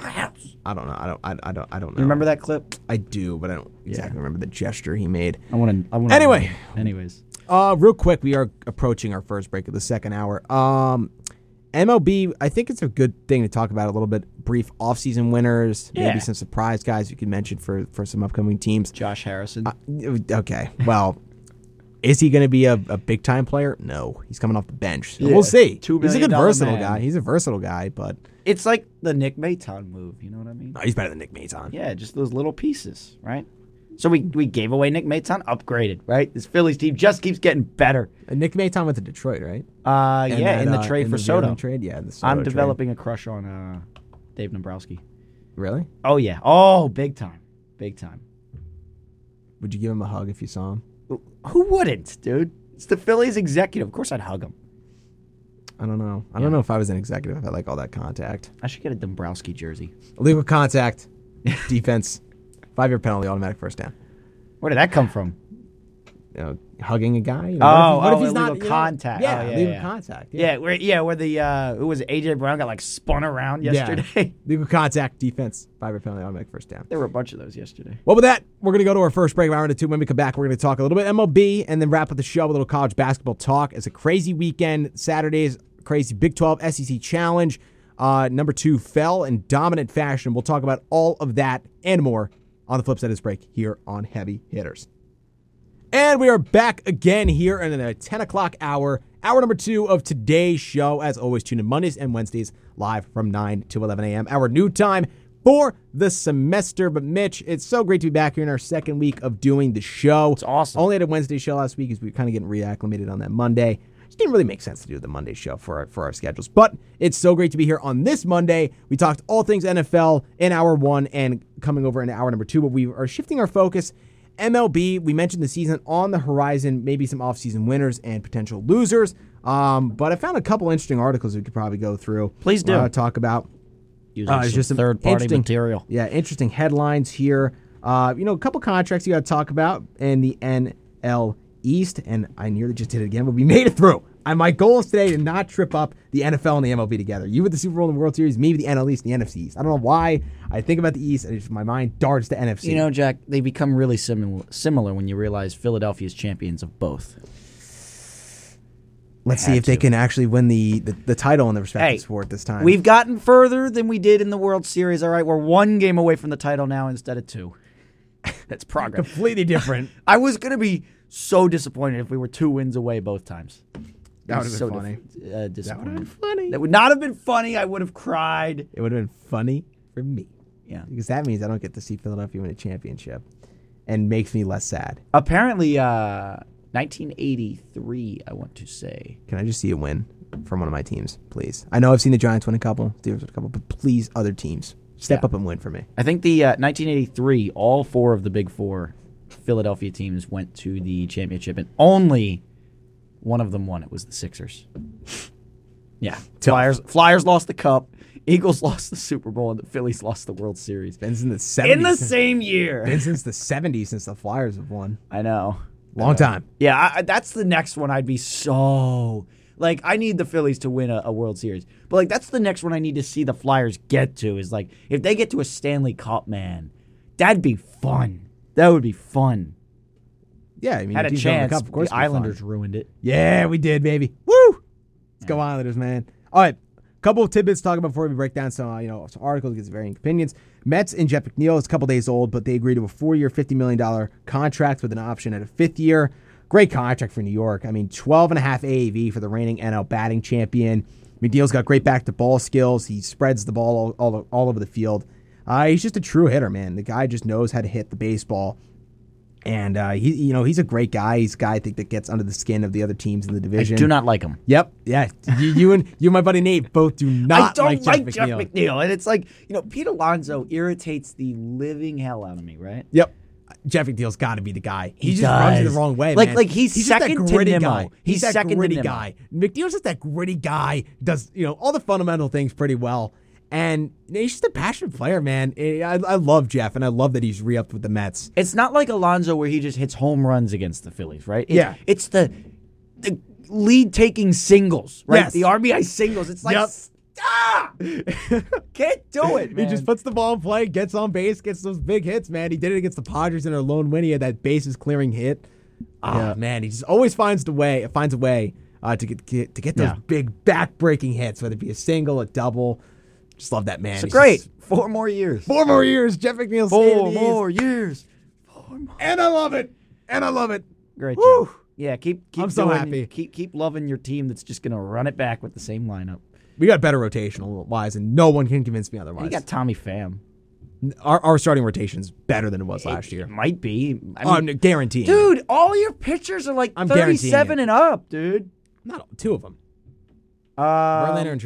my house. I don't know. I don't know. You remember that clip? I do, but I don't exactly remember the gesture he made. Anyways. Real quick, we are approaching our first break of the second hour. MLB, I think it's a good thing to talk about a little bit. Brief offseason winners, maybe some surprise guys you could mention for some upcoming teams. Josh Harrison. Okay, well, is he going to be a big-time player? No, he's coming off the bench. So we'll see. He's a good versatile guy. He's a versatile guy, but... It's like the Nick Maton move, you know what I mean? No, he's better than Nick Maton. Yeah, just those little pieces, right? So we gave away Nick Maton, upgraded, right? This Phillies team just keeps getting better. And Nick Maton went to Detroit, right? In the trade for Soto. I'm developing a crush on Dave Dombrowski. Really? Oh, yeah. Oh, big time. Would you give him a hug if you saw him? Who wouldn't, dude? It's the Phillies executive. Of course I'd hug him. I don't know. I don't know if I was an executive. I like all that contact. I should get a Dombrowski jersey. Illegal contact. Defense. 5-year penalty, automatic first down. Where did that come from? Hugging a guy. What if he's not illegal contact? Illegal contact. Where AJ Brown got like spun around yesterday. Yeah. Legal contact, defense, 5-year penalty, automatic first down. There were a bunch of those yesterday. Well, with that, we're gonna go to our first break, round two. When we come back, we're gonna talk a little bit MLB and then wrap up the show with a little college basketball talk. It's a crazy weekend. Saturday's crazy Big 12 SEC Challenge. Number two fell in dominant fashion. We'll talk about all of that and more on the flip side of this break here on Heavy Hitters. And we are back again here in the 10 o'clock hour, hour number two of today's show. As always, tune in Mondays and Wednesdays live from 9 to 11 a.m. Our new time, for the semester. But Mitch, it's so great to be back here in our second week of doing the show. It's awesome. Only had a Wednesday show last week because we were kind of getting reacclimated on that Monday. It didn't really make sense to do the Monday show for our schedules. But it's so great to be here on this Monday. We talked all things NFL in hour one and coming over into hour number two. But we are shifting our focus. MLB, we mentioned the season on the horizon, maybe some offseason winners and potential losers. But I found a couple interesting articles we could probably go through. Please do. Talk about. Using just some third-party material. Yeah, interesting headlines here. A couple contracts you got to talk about in the NL East, and I nearly just did it again, but we made it through. And my goal is today to not trip up the NFL and the MLB together. You with the Super Bowl and the World Series, me with the NL East and the NFC East. I don't know why I think about the East, and my mind darts to NFC. You know, Jack, they become really similar when you realize Philadelphia is champions of both. Let's see if they can actually win the title in the respective sport this time. We've gotten further than we did in the World Series. All right, we're one game away from the title now instead of two. That's progress. Completely different. I was going to be so disappointed if we were 2 wins away both times. That would have been funny. That would have been funny. That would not have been funny. I would have cried. It would have been funny for me. Yeah. Because that means I don't get to see Philadelphia win a championship and makes me less sad. Apparently, 1983, I want to say. Can I just see a win from one of my teams, please? I know I've seen the Giants win a couple, Steelers win a couple, but please, other teams, step up and win for me. I think the 1983, all 4 of the big 4 Philadelphia teams went to the championship, and only one of them won. It was the Sixers. Yeah. Flyers lost the Cup. Eagles lost the Super Bowl, and the Phillies lost the World Series. Ben's in the 70s. In the same year. Ben's since the 70s since the Flyers have won. I know. Long time. Yeah, that's the next one I'd be so... Like, I need the Phillies to win a World Series. But, like, that's the next one I need to see the Flyers get to is, like, if they get to a Stanley Cup, man, that'd be fun. That would be fun. Yeah, I mean, had a chance. Cup, of course the Islanders ruined it. Yeah, we did, baby. Woo! Let's go Islanders, man. All right, a couple of tidbits to talk about before we break down some articles against varying opinions. Mets and Jeff McNeil is a couple days old, but they agreed to a 4-year, $50 million contract with an option at a 5th year. Great contract for New York. I mean, 12.5 AAV for the reigning NL batting champion. McNeil's got great back-to-ball skills. He spreads the ball all over the field. He's just a true hitter, man. The guy just knows how to hit the baseball. And he's a great guy. He's a guy I think that gets under the skin of the other teams in the division. I do not like him. Yep. Yeah. you and my buddy Nate both do not like Jeff McNeil. I don't like Jeff McNeil. And it's like, Pete Alonso irritates the living hell out of me, right? Yep. Jeff McNeil's got to be the guy. He just runs the wrong way, man. Like he's second just that gritty to Nimmo. Guy. He's that second gritty to Nimmo. Guy. McNeil's just that gritty guy. Does all the fundamental things pretty well. And he's just a passionate player, man. I love Jeff, and I love that he's re-upped with the Mets. It's not like Alonso where he just hits home runs against the Phillies, right? It's the lead-taking singles, right? Yes. The RBI singles. It's like, stop! Can't do it, man. He just puts the ball in play, gets on base, gets those big hits, man. He did it against the Padres in their lone win. He had that bases-clearing hit. Yeah. Oh, man, he just always finds a way to get those big back-breaking hits, whether it be a single, a double. Just love that man. So great. Just, 4 more years. 4 more years. Jeff McNeil's staying in the East. 4 more years. 4 more. And I love it. Great job. Yeah, keep. I'm so happy. Keep loving your team. That's just gonna run it back with the same lineup. We got better rotational wise, and no one can convince me otherwise. We got Tommy Pham. Our starting rotation's better than it was last year. It might be. I'm guaranteeing. Dude, all your pitchers are like 37 and up, dude. Not 2 of them. Verlander and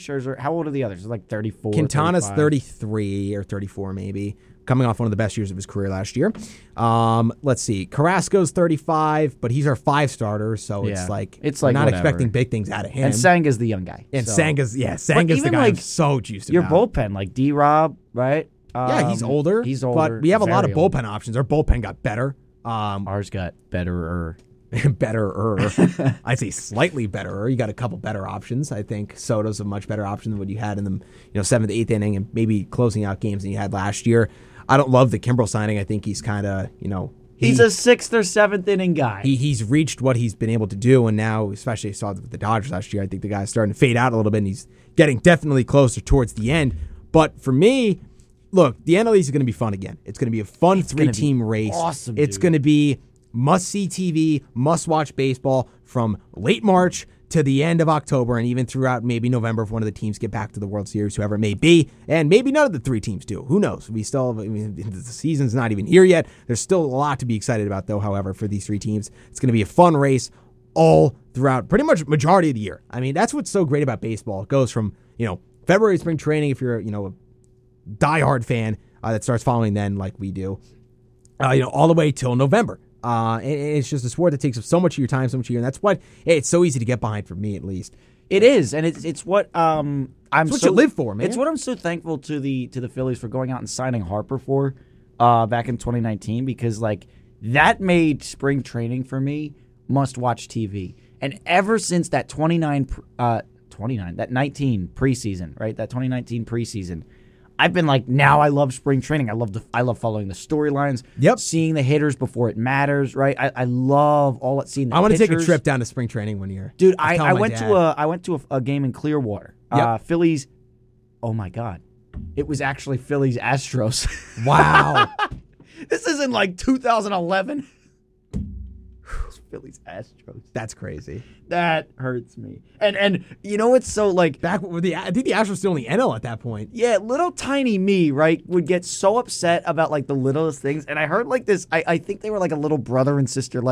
Scherzer. How old are the others? It's like 34. Quintana's 35. 33 or 34 maybe. Coming off one of the best years of his career last year. Let's see. Carrasco's 35, but he's our 5 starter, so it's like not whatever. Expecting big things out of him. And Sanga's the young guy. And so. Sanga's the guy I'm so juiced about. Your bullpen, like D-Rob, right? He's older. But we have a lot of bullpen options. Our bullpen got better. Ours got betterer. Betterer. I'd say slightly betterer. You got a couple better options. I think Soto's a much better option than what you had in the 7th, 8th inning and maybe closing out games than you had last year. I don't love the Kimbrel signing. I think he's kind of, he's a 6th or 7th inning guy. He's reached what he's been able to do, and now, especially saw with the Dodgers last year, I think the guy's starting to fade out a little bit, and he's getting definitely closer towards the end. But for me, look, the NL East is going to be fun again. It's going to be a fun 3-team race. Awesome, dude. It's going to be must-see TV, must-watch baseball from late March to the end of October and even throughout maybe November if one of the teams get back to the World Series, whoever it may be, and maybe none of the three teams do. Who knows? The season's not even here yet. There's still a lot to be excited about, though, however, for these three teams. It's going to be a fun race all throughout pretty much majority of the year. I mean, that's what's so great about baseball. It goes from, February spring training, if you're, a diehard fan that starts following then like we do, all the way till November. It's just a sport that takes up so much of your time, so much of your, and that's why it's so easy to get behind for me, at least. It is, and it's what I'm. It's what you live for, man. It's what I'm so thankful to the Phillies for going out and signing Harper for back in 2019 because that made spring training for me must watch TV. And ever since that 19 preseason, right? That 2019 preseason. I've been now I love spring training. I love following the storylines. Yep. Seeing the hitters before it matters, right? I love all that. Seeing the I want to take a trip down to spring training one year. Dude, I went to a game in Clearwater. Yep. Phillies. Oh my God. It was actually Phillies Astros. Wow. This is in 2011. Phillies Astros. That's crazy. That hurts me. And it's so back with I think the Astros still in the NL at that point. Yeah, little tiny me, right, would get so upset about the littlest things. And I heard this. I think they were a little brother and sister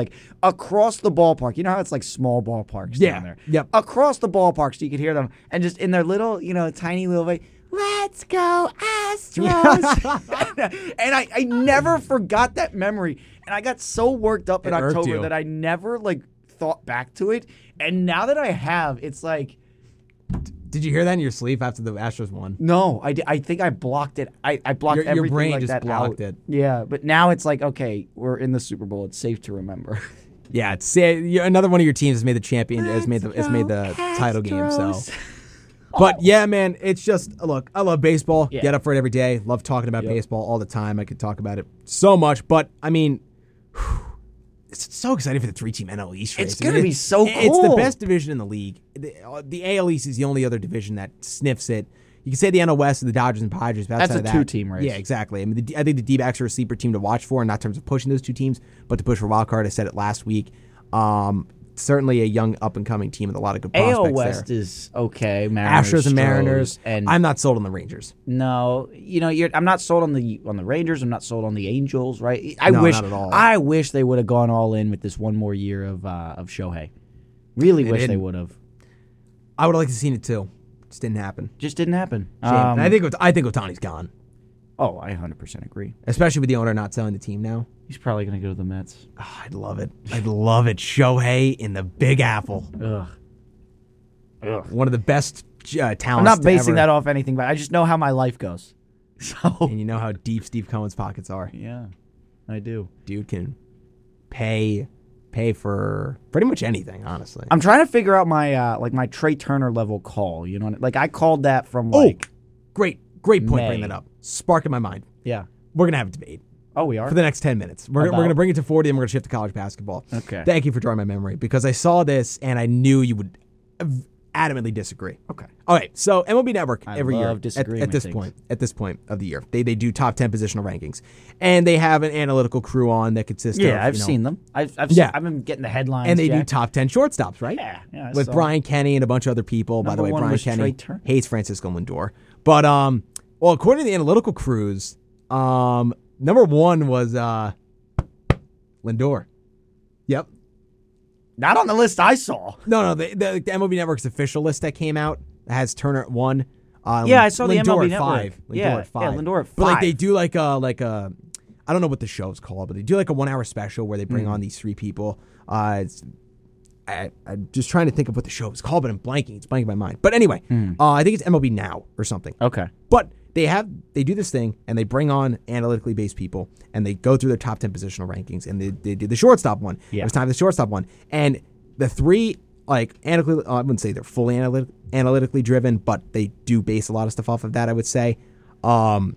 across the ballpark. You know how it's small ballparks down there. Yep. Across the ballpark, so you could hear them and just in their little tiny little way. Let's go Astros. And I never forgot that memory. And I got so worked up in October that I never thought back to it. And now that I have, it's like. Did you hear that in your sleep after the Astros won? No, I think I blocked it. I blocked your everything brain just that blocked out. It. Yeah, but now it's okay, we're in the Super Bowl. It's safe to remember. Yeah, it's another one of your teams has made the champion. Has made the title game. So. But, yeah, man, it's just, look, I love baseball. Yeah. Get up for it every day. Love talking about baseball all the time. I could talk about it so much. But, I mean, it's so exciting for the three-team NL East race. It's going to be so cool. It's the best division in the league. The AL East is the only other division that sniffs it. You can say the NL West and the Dodgers and Padres. But that's a two-team race. Yeah, exactly. I mean, I think the D-backs are a sleeper team to watch for, not in terms of pushing those two teams, but to push for wild card. I said it last week. Certainly a young up-and-coming team with a lot of good prospects. AL West is okay. Astros and Mariners. And I'm not sold on the Rangers. No. I'm not sold on the Rangers. I'm not sold on the Angels, right? Not at all. I wish they would have gone all in with this one more year of Shohei. Really wish they would have. I would have liked to have seen it, too. Just didn't happen. Shame. I think Ohtani's gone. Oh, I 100% agree. Especially with the owner not selling the team now. He's probably going to go to the Mets. Oh, I'd love it. Shohei in the Big Apple. Ugh. One of the best talents ever. I'm not basing that off anything, but I just know how my life goes. And you know how deep Steve Cohen's pockets are. Yeah, I do. Dude can pay for pretty much anything, honestly. I'm trying to figure out my my Trey Turner level call. You know, I called that from great point bringing that up. Spark in my mind. Yeah. We're going to have a debate. Oh, we are? For the next 10 minutes. We're going to bring it to 40 and we're going to shift to college basketball. Okay. Thank you for drawing my memory because I saw this and I knew you would adamantly disagree. Okay. All right. So MLB Network every year at this point of the year, they do top 10 positional rankings and they have an analytical crew on that consists of. Yeah, I've seen them. I've been getting the headlines. And they do top 10 shortstops, right? Yeah. With Brian Kenny and a bunch of other people. By the way, Brian Kenny hates Francisco Lindor. But well, according to the analytical crews, number one was Lindor. Yep. Not on the list I saw. No. The MLB Network's official list that came out has Turner at one. I saw Lindor the MLB Network. Lindor at five. Lindor at five. But they do a I don't know what the show's called, but they do a 1 hour special where they bring on these three people. I'm just trying to think of what the show was called, but I'm blanking. It's blanking my mind. But anyway, I think it's MLB Now or something. Okay. But they do this thing, and they bring on analytically based people, and they go through their top 10 positional rankings, and they do the shortstop one. Yeah. It was time for the shortstop one. And the three, analytically, I wouldn't say they're fully analytically driven, but they do base a lot of stuff off of that, I would say. They all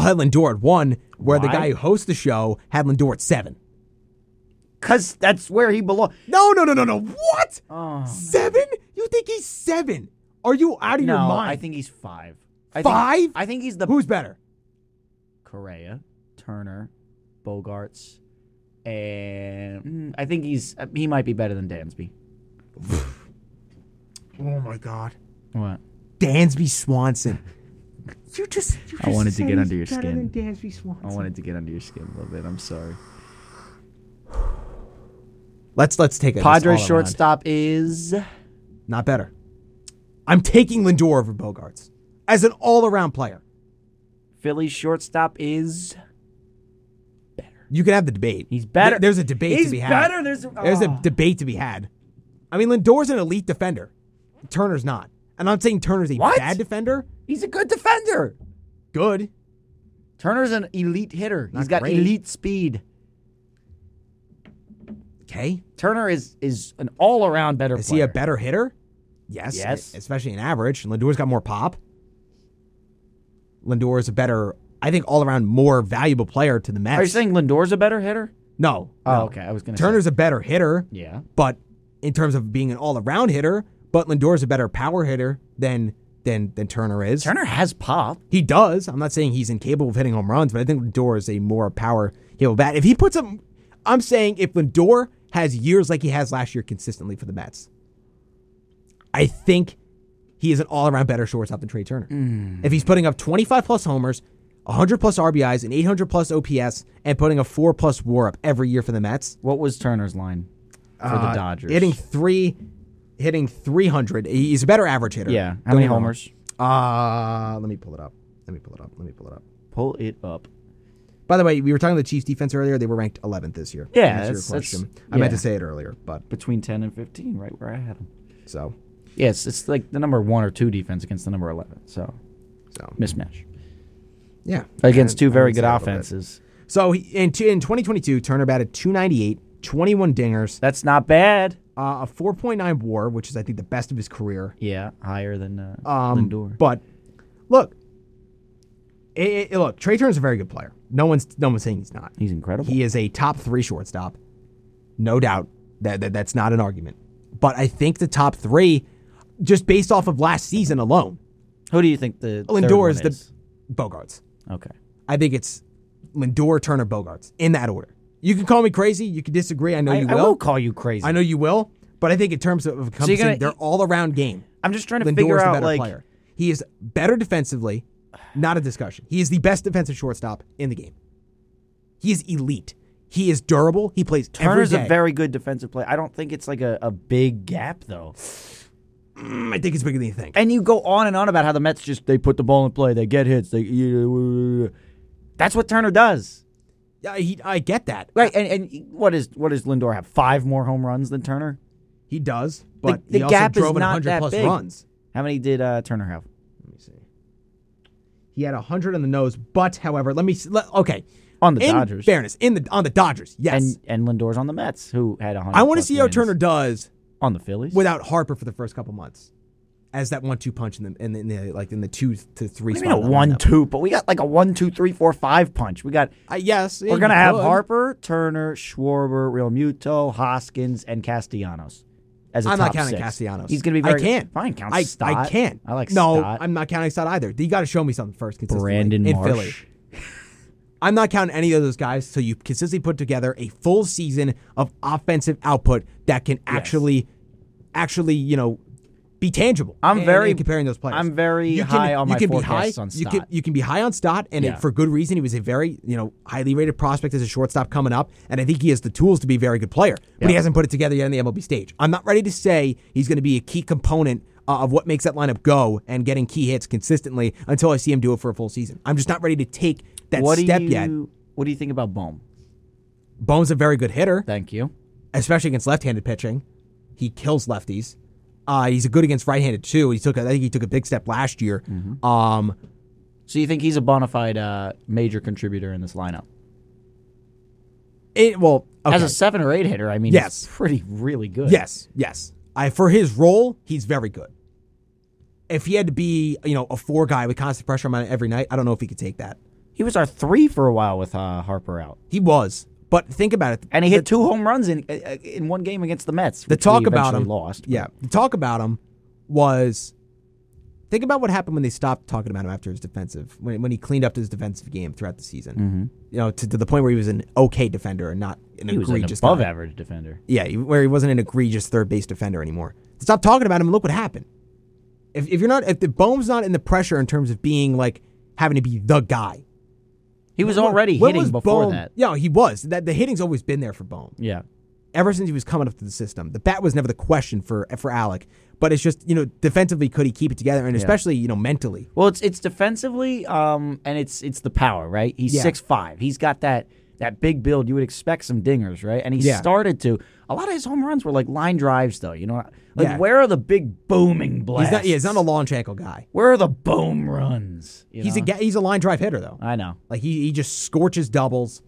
had Lindor at one, where the guy who hosts the show had Lindor at seven. Because that's where he belongs. No. What? Oh, seven? Man. You think he's seven? Are you out of your mind? I think he's five. I think he's the... Who's better? Correa, Turner, Bogarts, and I think he might be better than Dansby. Oh my God. What? Dansby Swanson. I wanted to get under your skin. I wanted to get under your skin a little bit. I'm sorry. Let's take it. Padres shortstop is not better. I'm taking Lindor over Bogarts as an all-around player. Phillies shortstop is better. You can have the debate. He's better. There's a debate to be had. He's better. There's a debate to be had. I mean, Lindor's an elite defender. Turner's not. And I'm saying Turner's a bad defender. He's a good defender. Good. Turner's an elite hitter. He's got elite speed. Okay. Turner is an all-around better player. Is he a better hitter? Yes. Yes. Especially in average. Lindor's got more pop. Lindor is a better, I think, all-around more valuable player to the Mets. Are you saying Lindor's a better hitter? No. Oh, okay. I was going to say. Turner's a better hitter. Yeah. But in terms of being an all-around hitter, but Lindor's a better power hitter than Turner is. Turner has pop. He does. I'm not saying he's incapable of hitting home runs, but I think Lindor is a more power hitter bat. If he puts up... I'm saying if Lindor has years like he has last year consistently for the Mets, I think he is an all-around better shortstop than Trey Turner. If he's putting up 25-plus homers, 100-plus RBIs, and 800-plus OPS, and putting a 4-plus WAR up every year for the Mets. What was Turner's line for the Dodgers? Hitting 300. He's a better average hitter. Yeah. How many homers? Pull it up. By the way, we were talking about the Chiefs' defense earlier. They were ranked 11th this year. Yeah, that's your question. I meant to say it earlier, but between 10 and 15, right where I had them. So, yes, it's like the number 1 or 2 defense against the number 11. So mismatch. Yeah, against two very good offenses. So in 2022, Turner batted .298, 21 dingers. That's not bad. A 4.9 WAR, which is I think the best of his career. Yeah, higher than Lindor. But look. Look, Trey Turner's a very good player. No one's saying he's not. He's incredible. He is a top 3 shortstop, no doubt. That's not an argument. But I think the top 3, just based off of last season alone. Who do you think the Lindor is? The Bogarts. Okay. I think it's Lindor, Turner, Bogarts in that order. You can call me crazy. You can disagree. I know you will. I will call you crazy. I know you will. But I think in terms of their all-around game, I'm just trying to figure out. Lindor's the better player. He is better defensively. Not a discussion. He is the best defensive shortstop in the game. He is elite. He is durable. He plays Turner's every day. A very good defensive player. I don't think it's like a big gap, though. I think it's bigger than you think. And you go on and on about how the Mets just, they put the ball in play. They get hits. That's what Turner does. Yeah, I get that. Right, and what does Lindor have? 5 more home runs than Turner? He does, but the he also gap drove is not 100-plus that big. Runs. How many did Turner have? He had 100 on the nose, but however, okay. On the Dodgers. In fairness, on the Dodgers, yes. And Lindor's on the Mets, who had 100. I want to see how Turner does on the Phillies without Harper for the first couple months, as that 1-2 punch in the 2 to 3 spot. Not 1-2, but we got like a 1-2-3-4-5 punch. We got yes. We're gonna have Harper, Turner, Schwarber, Realmuto, Hoskins, and Castellanos. I'm not counting 6. Castellanos. He's going to be very good. I can't. Fine, count Stott. I can't. I like Stott. No, I'm not counting Stott either. You got to show me something first consistently. Brandon in Marsh. Philly. I'm not counting any of those guys until you consistently put together a full season of offensive output that can actually, be tangible. I'm comparing those players. I'm very high on my forecasts on Stott. You can be high on Stott, and for good reason. He was a very, highly rated prospect as a shortstop coming up, and I think he has the tools to be a very good player, but he hasn't put it together yet on the MLB stage. I'm not ready to say he's going to be a key component of what makes that lineup go and getting key hits consistently until I see him do it for a full season. I'm just not ready to take that step yet. What do you think about Bohm? Bohm's a very good hitter. Thank you. Especially against left-handed pitching. He kills lefties. He's good against right-handed too. I think he took a big step last year. Mm-hmm. So you think he's a bona fide major contributor in this lineup? As a 7 or 8 hitter, I mean, yes, he's really good. Yes. For his role, he's very good. If he had to be, a 4 guy with constant pressure on him every night, I don't know if he could take that. He was our 3 for a while with Harper out. He was. But think about it. And he hit 2 home runs in one game against the Mets. The talk about him lost. Yeah. The talk about him was, think about what happened when they stopped talking about him after his defensive, when he cleaned up his defensive game throughout the season. Mm-hmm. To the point where he was an okay defender and not an egregious guy. He was an above average defender. Yeah, where he wasn't an egregious third base defender anymore. Stop talking about him and look what happened. If you're not, if the Bohm's not in the pressure in terms of being like having to be the guy. He was already hitting before that. Yeah, he was. The hitting's always been there for Bohm. Yeah. Ever since he was coming up to the system. The bat was never the question for Alec. But it's just, you know, defensively, could he keep it together? And especially, you know, mentally. Well, it's defensively, and it's the power, right? He's 6'5". He's got that big build. You would expect some dingers, right? And he started to. A lot of his home runs were like line drives, though. You know, like where are the big booming blasts? He's not a launch angle guy. Where are the boom runs? He's a line drive hitter, though. I know. Like he just scorches doubles.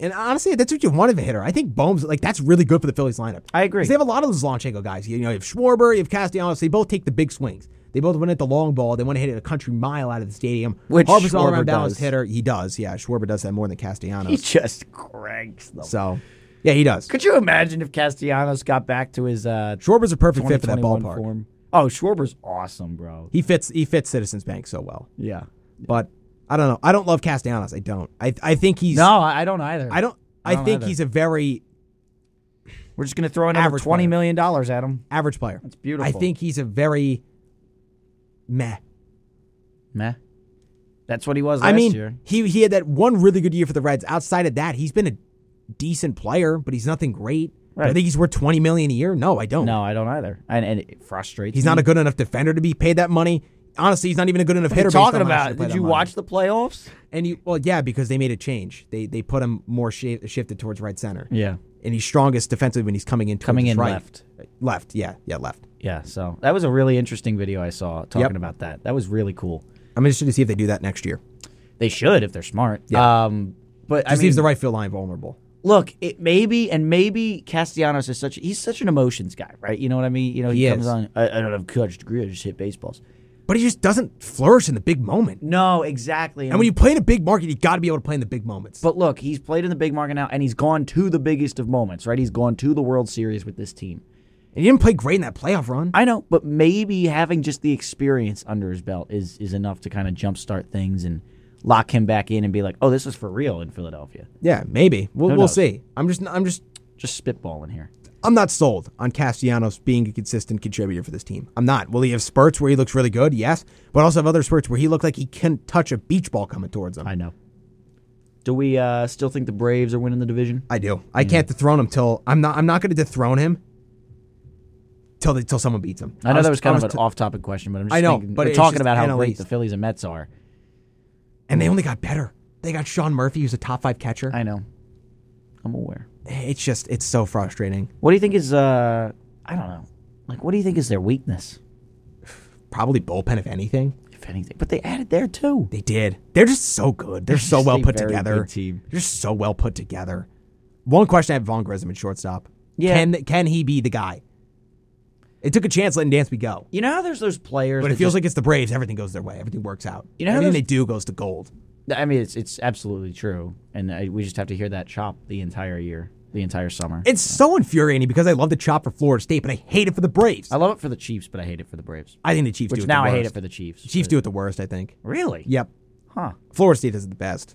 And honestly, that's what you want of a hitter. I think Bohm's, like, that's really good for the Phillies lineup. I agree. Because they have a lot of those launch angle guys. You know, you have Schwarber, you have Castellanos. They both take the big swings. They both went at the long ball. They want to hit it a country mile out of the stadium. Which Schwarber's all-around balanced hitter. He does, yeah. Schwarber does that more than Castellanos. He just cranks them. So, yeah, he does. Could you imagine if Castellanos got back to his Schwarber's a perfect fit for that ballpark. Form. Oh, Schwarber's awesome, bro. He fits Citizens Bank so well. Yeah. But... I don't know. I don't love Castellanos. I don't. I think he's... No, I don't either. I think he's a very... We're just going to throw another $20 player. Million at him. Average player. That's beautiful. I think he's a very... Meh. Meh? That's what he was last year. I mean, he had that one really good year for the Reds. Outside of that, he's been a decent player, but he's nothing great. Right. Do I think he's worth $20 million a year? No, I don't. No, I don't either. And it frustrates me. He's not a good enough defender to be paid that money. Honestly, he's not even a good enough hitter. What are you talking about? Did you watch the playoffs? Well, yeah, because they made a change. They put him more shifted towards right center. Yeah, and he's strongest defensively when he's coming in right. Left. Yeah, left. Yeah. So that was a really interesting video I saw talking about that. That was really cool. I'm interested to see if they do that next year. They should if they're smart. Yeah. But just leaves the right field line vulnerable. Look, maybe Castellanos is he's such an emotions guy, right? You know what I mean? You know he comes on. I don't have courage to agree. I just hit baseballs. But he just doesn't flourish in the big moment. No, exactly. And when you play in a big market, you got to be able to play in the big moments. But look, he's played in the big market now, and he's gone to the biggest of moments, right? He's gone to the World Series with this team. And he didn't play great in that playoff run. I know, but maybe having just the experience under his belt is enough to kind of jumpstart things and lock him back in and be like, oh, this is for real in Philadelphia. Yeah, maybe. We'll see. I'm just spitballing here. I'm not sold on Castellanos being a consistent contributor for this team. I'm not. Will he have spurts where he looks really good? Yes. But also have other spurts where he looked like he couldn't touch a beach ball coming towards him. I know. Do we still think the Braves are winning the division? I do. I can't dethrone him till I'm not going to dethrone him till someone beats him. I know that was kind of an off-topic question, but I'm just thinking, but we're talking about how great the Phillies and Mets are. And they only got better. They got Sean Murphy, who's a top-5 catcher. I know. I'm aware. It's so frustrating. What do you think is, I don't know, like what do you think is their weakness? Probably bullpen, if anything. But they added there too. They did. They're just so good. They're so well put together. Good team. They're just so well put together. One question I have: Vaughn Grissom in shortstop. Yeah. Can he be the guy? It took a chance letting Dansby go. You know how there's those players, but it feels like it's the Braves. Everything goes their way. Everything works out. You know everything they do goes to gold. I mean, it's absolutely true, and we just have to hear that chop the entire year, the entire summer. It's so infuriating because I love the chop for Florida State, but I hate it for the Braves. I love it for the Chiefs, but I hate it for the Braves. I think the Chiefs do it the worst. Now I hate it for the Chiefs. The Chiefs do it the worst, I think. Really? Yep. Huh. Florida State is the best.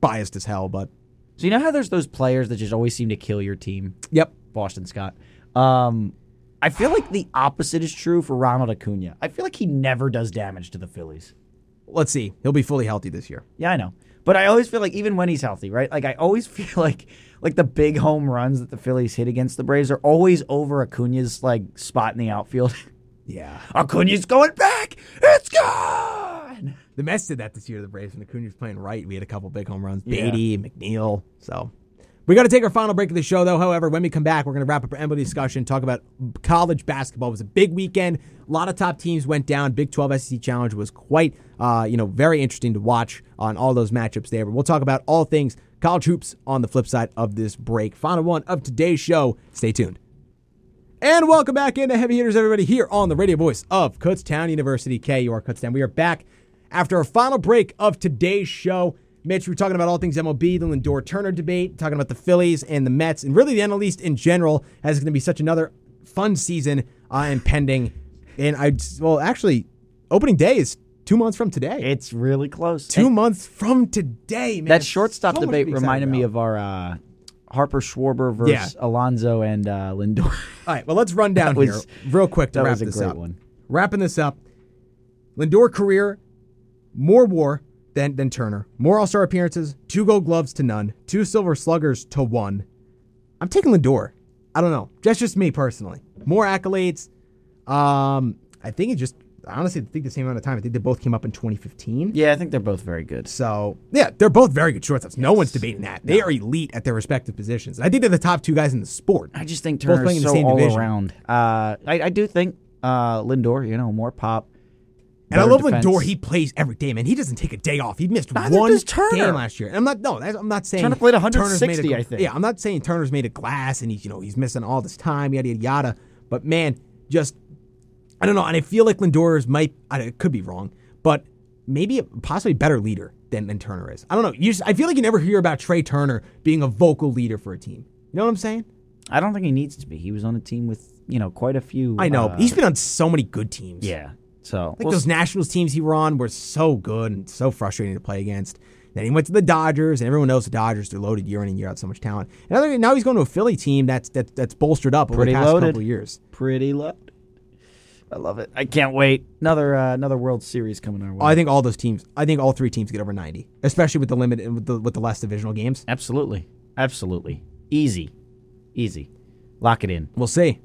Biased as hell, but... So you know how there's those players that just always seem to kill your team? Yep. Boston Scott. I feel like the opposite is true for Ronald Acuna. I feel like he never does damage to the Phillies. Let's see. He'll be fully healthy this year. Yeah, I know. But I always feel like even when he's healthy, right? Like I always feel like the big home runs that the Phillies hit against the Braves are always over Acuna's like spot in the outfield. Yeah. Acuna's going back. It's gone. The Mets did that this year, the Braves, when Acuna's playing right. We had a couple big home runs. Yeah. Beatty, McNeil. So we got to take our final break of the show, though. However, when we come back, we're going to wrap up our MLB discussion, talk about college basketball. It was a big weekend. A lot of top teams went down. Big 12 SEC Challenge was quite, very interesting to watch on all those matchups there. But we'll talk about all things college hoops on the flip side of this break. Final one of today's show. Stay tuned. And welcome back into Heavy Hitters, everybody, here on the radio voice of Kutztown University, KUR Kutztown. We are back after our final break of today's show. Mitch, we're talking about all things MLB, the Lindor-Turner debate, talking about the Phillies and the Mets, and really the NL East in general, as it's going to be such another fun season impending. And actually, opening day is 2 months from today. It's really close. 2 months from today, man. That shortstop debate reminded me of our Harper Schwarber versus Alonso and Lindor. All right, well, let's run down here real quick to wrap this up. That was a great one. Wrapping this up, Lindor career, more WAR than Turner. More All-Star appearances, 2 Gold Gloves to none, 2 Silver Sluggers to 1. I'm taking Lindor. I don't know. That's just me personally. More accolades. I think it just... I honestly think the same amount of time. I think they both came up in 2015. Yeah, I think they're both very good. So, yeah, they're both very good shortstops. Yes. No one's debating that. They are elite at their respective positions. I think they're the top two guys in the sport. I just think Turner's so all-around. I do think Lindor, more pop. And I love Lindor. He plays every day, man. He doesn't take a day off. He missed one game last year. And I'm not saying Turner played 160, I think. Yeah, I'm not saying Turner's made a glass and he's missing all this time, yada, yada, yada. But, man, just... I don't know, and I feel like Lindor's it could be wrong, but maybe possibly better leader than Turner is. I don't know. I feel like you never hear about Trey Turner being a vocal leader for a team. You know what I'm saying? I don't think he needs to be. He was on a team with, quite a few. I know. He's been on so many good teams. Yeah. So like those Nationals teams he were on were so good and so frustrating to play against. Then he went to the Dodgers, and everyone knows the Dodgers, they're loaded year in and year out, so much talent. And now he's going to a Philly team that's bolstered up over the past couple of years. Pretty loaded. I love it. I can't wait. Another World Series coming our way. Oh, I think all those teams. I think all 3 teams get over 90, especially with the limit and with the less divisional games. Absolutely. Easy. Lock it in. We'll see.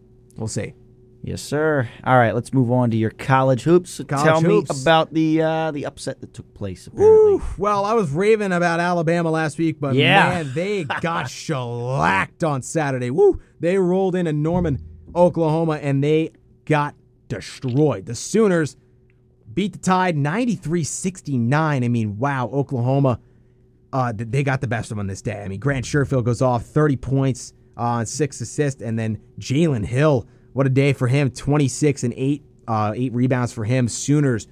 Yes, sir. All right, let's move on to your college hoops. Tell me about the upset that took place, apparently. Woo. Well, I was raving about Alabama last week, but man, they got shellacked on Saturday. Woo! They rolled into Norman, Oklahoma, and they got destroyed. The Sooners beat the Tide 93-69. I mean, wow, Oklahoma, they got the best of them on this day. I mean, Grant Sherfield goes off 30 points on 6 assists, and then Jalen Hill, what a day for him, 26 and 8 rebounds for him. Sooners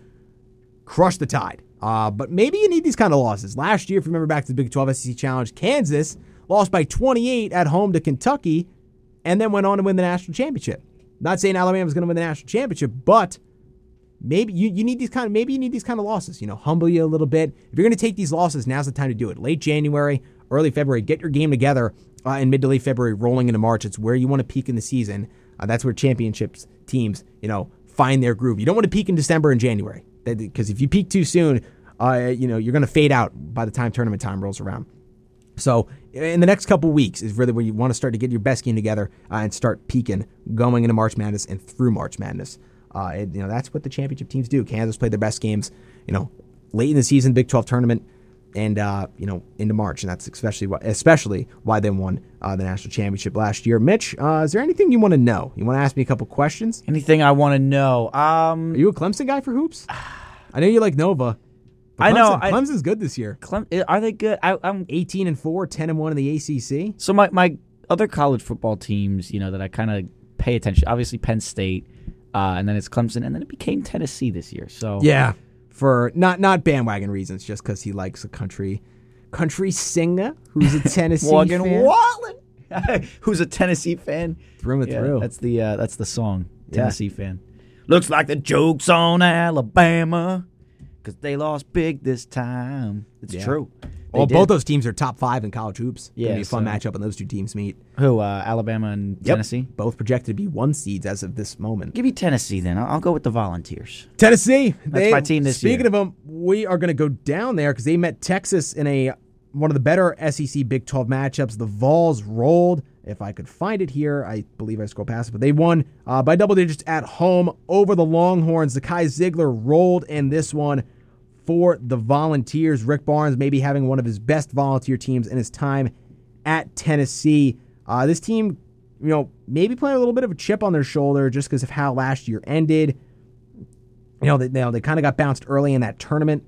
crushed the Tide. But maybe you need these kind of losses. Last year, if you remember back to the Big 12 SEC Challenge, Kansas lost by 28 at home to Kentucky and then went on to win the national championship. Not saying Alabama's going to win the national championship, but maybe you need these kind of losses. Humble you a little bit. If you're going to take these losses, now's the time to do it. Late January, early February, get your game together in mid to late February, rolling into March. It's where you want to peak in the season. That's where championships teams, find their groove. You don't want to peak in December and January because if you peak too soon, you're going to fade out by the time tournament time rolls around. So in the next couple weeks is really where you want to start to get your best game together and start peaking, going into March Madness and through March Madness. That's what the championship teams do. Kansas played their best games, late in the season, Big 12 tournament, and into March. And that's especially why they won the national championship last year. Mitch, is there anything you want to know? You want to ask me a couple questions? Anything I want to know? Are you a Clemson guy for hoops? I know you like Nova. I know. Clemson's good this year. Are they good? I'm 18-4, 10-1 in the ACC. So my other college football teams, that I kind of pay attention. Obviously Penn State, and then it's Clemson, and then it became Tennessee this year. So yeah, for not bandwagon reasons, just because he likes a country singer who's a Tennessee Morgan fan. Wallen, who's a Tennessee fan through and through. That's the song. Tennessee fan. Looks like the joke's on Alabama. Because they lost big this time. It's true. Both those teams are top 5 in college hoops. Yeah, it'll be a fun matchup when those two teams meet. Who, Alabama and Tennessee? Both projected to be 1 seeds as of this moment. Give me Tennessee then. I'll go with the Volunteers. Tennessee. That's my team this year. Speaking of them, we are going to go down there because they met Texas in one of the better SEC Big 12 matchups. The Vols rolled. If I could find it here, I believe I scrolled past it. But they won by double digits at home over the Longhorns. Zakai Ziegler rolled in this one. For the Volunteers, Rick Barnes maybe having one of his best Volunteer teams in his time at Tennessee. This team, maybe playing a little bit of a chip on their shoulder just because of how last year ended. They kind of got bounced early in that tournament.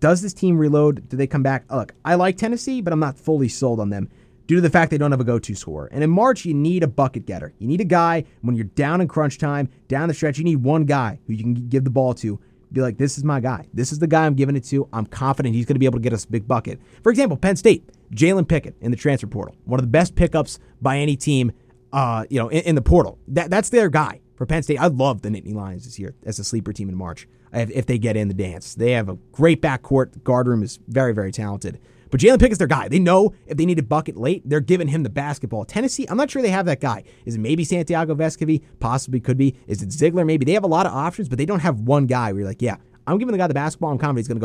Does this team reload? Do they come back? Look, I like Tennessee, but I'm not fully sold on them due to the fact they don't have a go-to scorer. And in March, you need a bucket getter. You need a guy when you're down in crunch time, down the stretch. You need one guy who you can give the ball to. Be like, this is my guy. This is the guy I'm giving it to. I'm confident he's going to be able to get us a big bucket. For example, Penn State, Jalen Pickett in the transfer portal. One of the best pickups by any team, in the portal. That's their guy for Penn State. I love the Nittany Lions this year as a sleeper team in March if they get in the dance. They have a great backcourt. The guard room is very, very talented. But Jalen Pickett's their guy. They know if they need a bucket late, they're giving him the basketball. Tennessee, I'm not sure they have that guy. Is it maybe Santiago Vescovi? Possibly could be. Is it Ziegler? Maybe. They have a lot of options, but they don't have one guy where you're like, yeah, I'm giving the guy the basketball. I'm confident he's going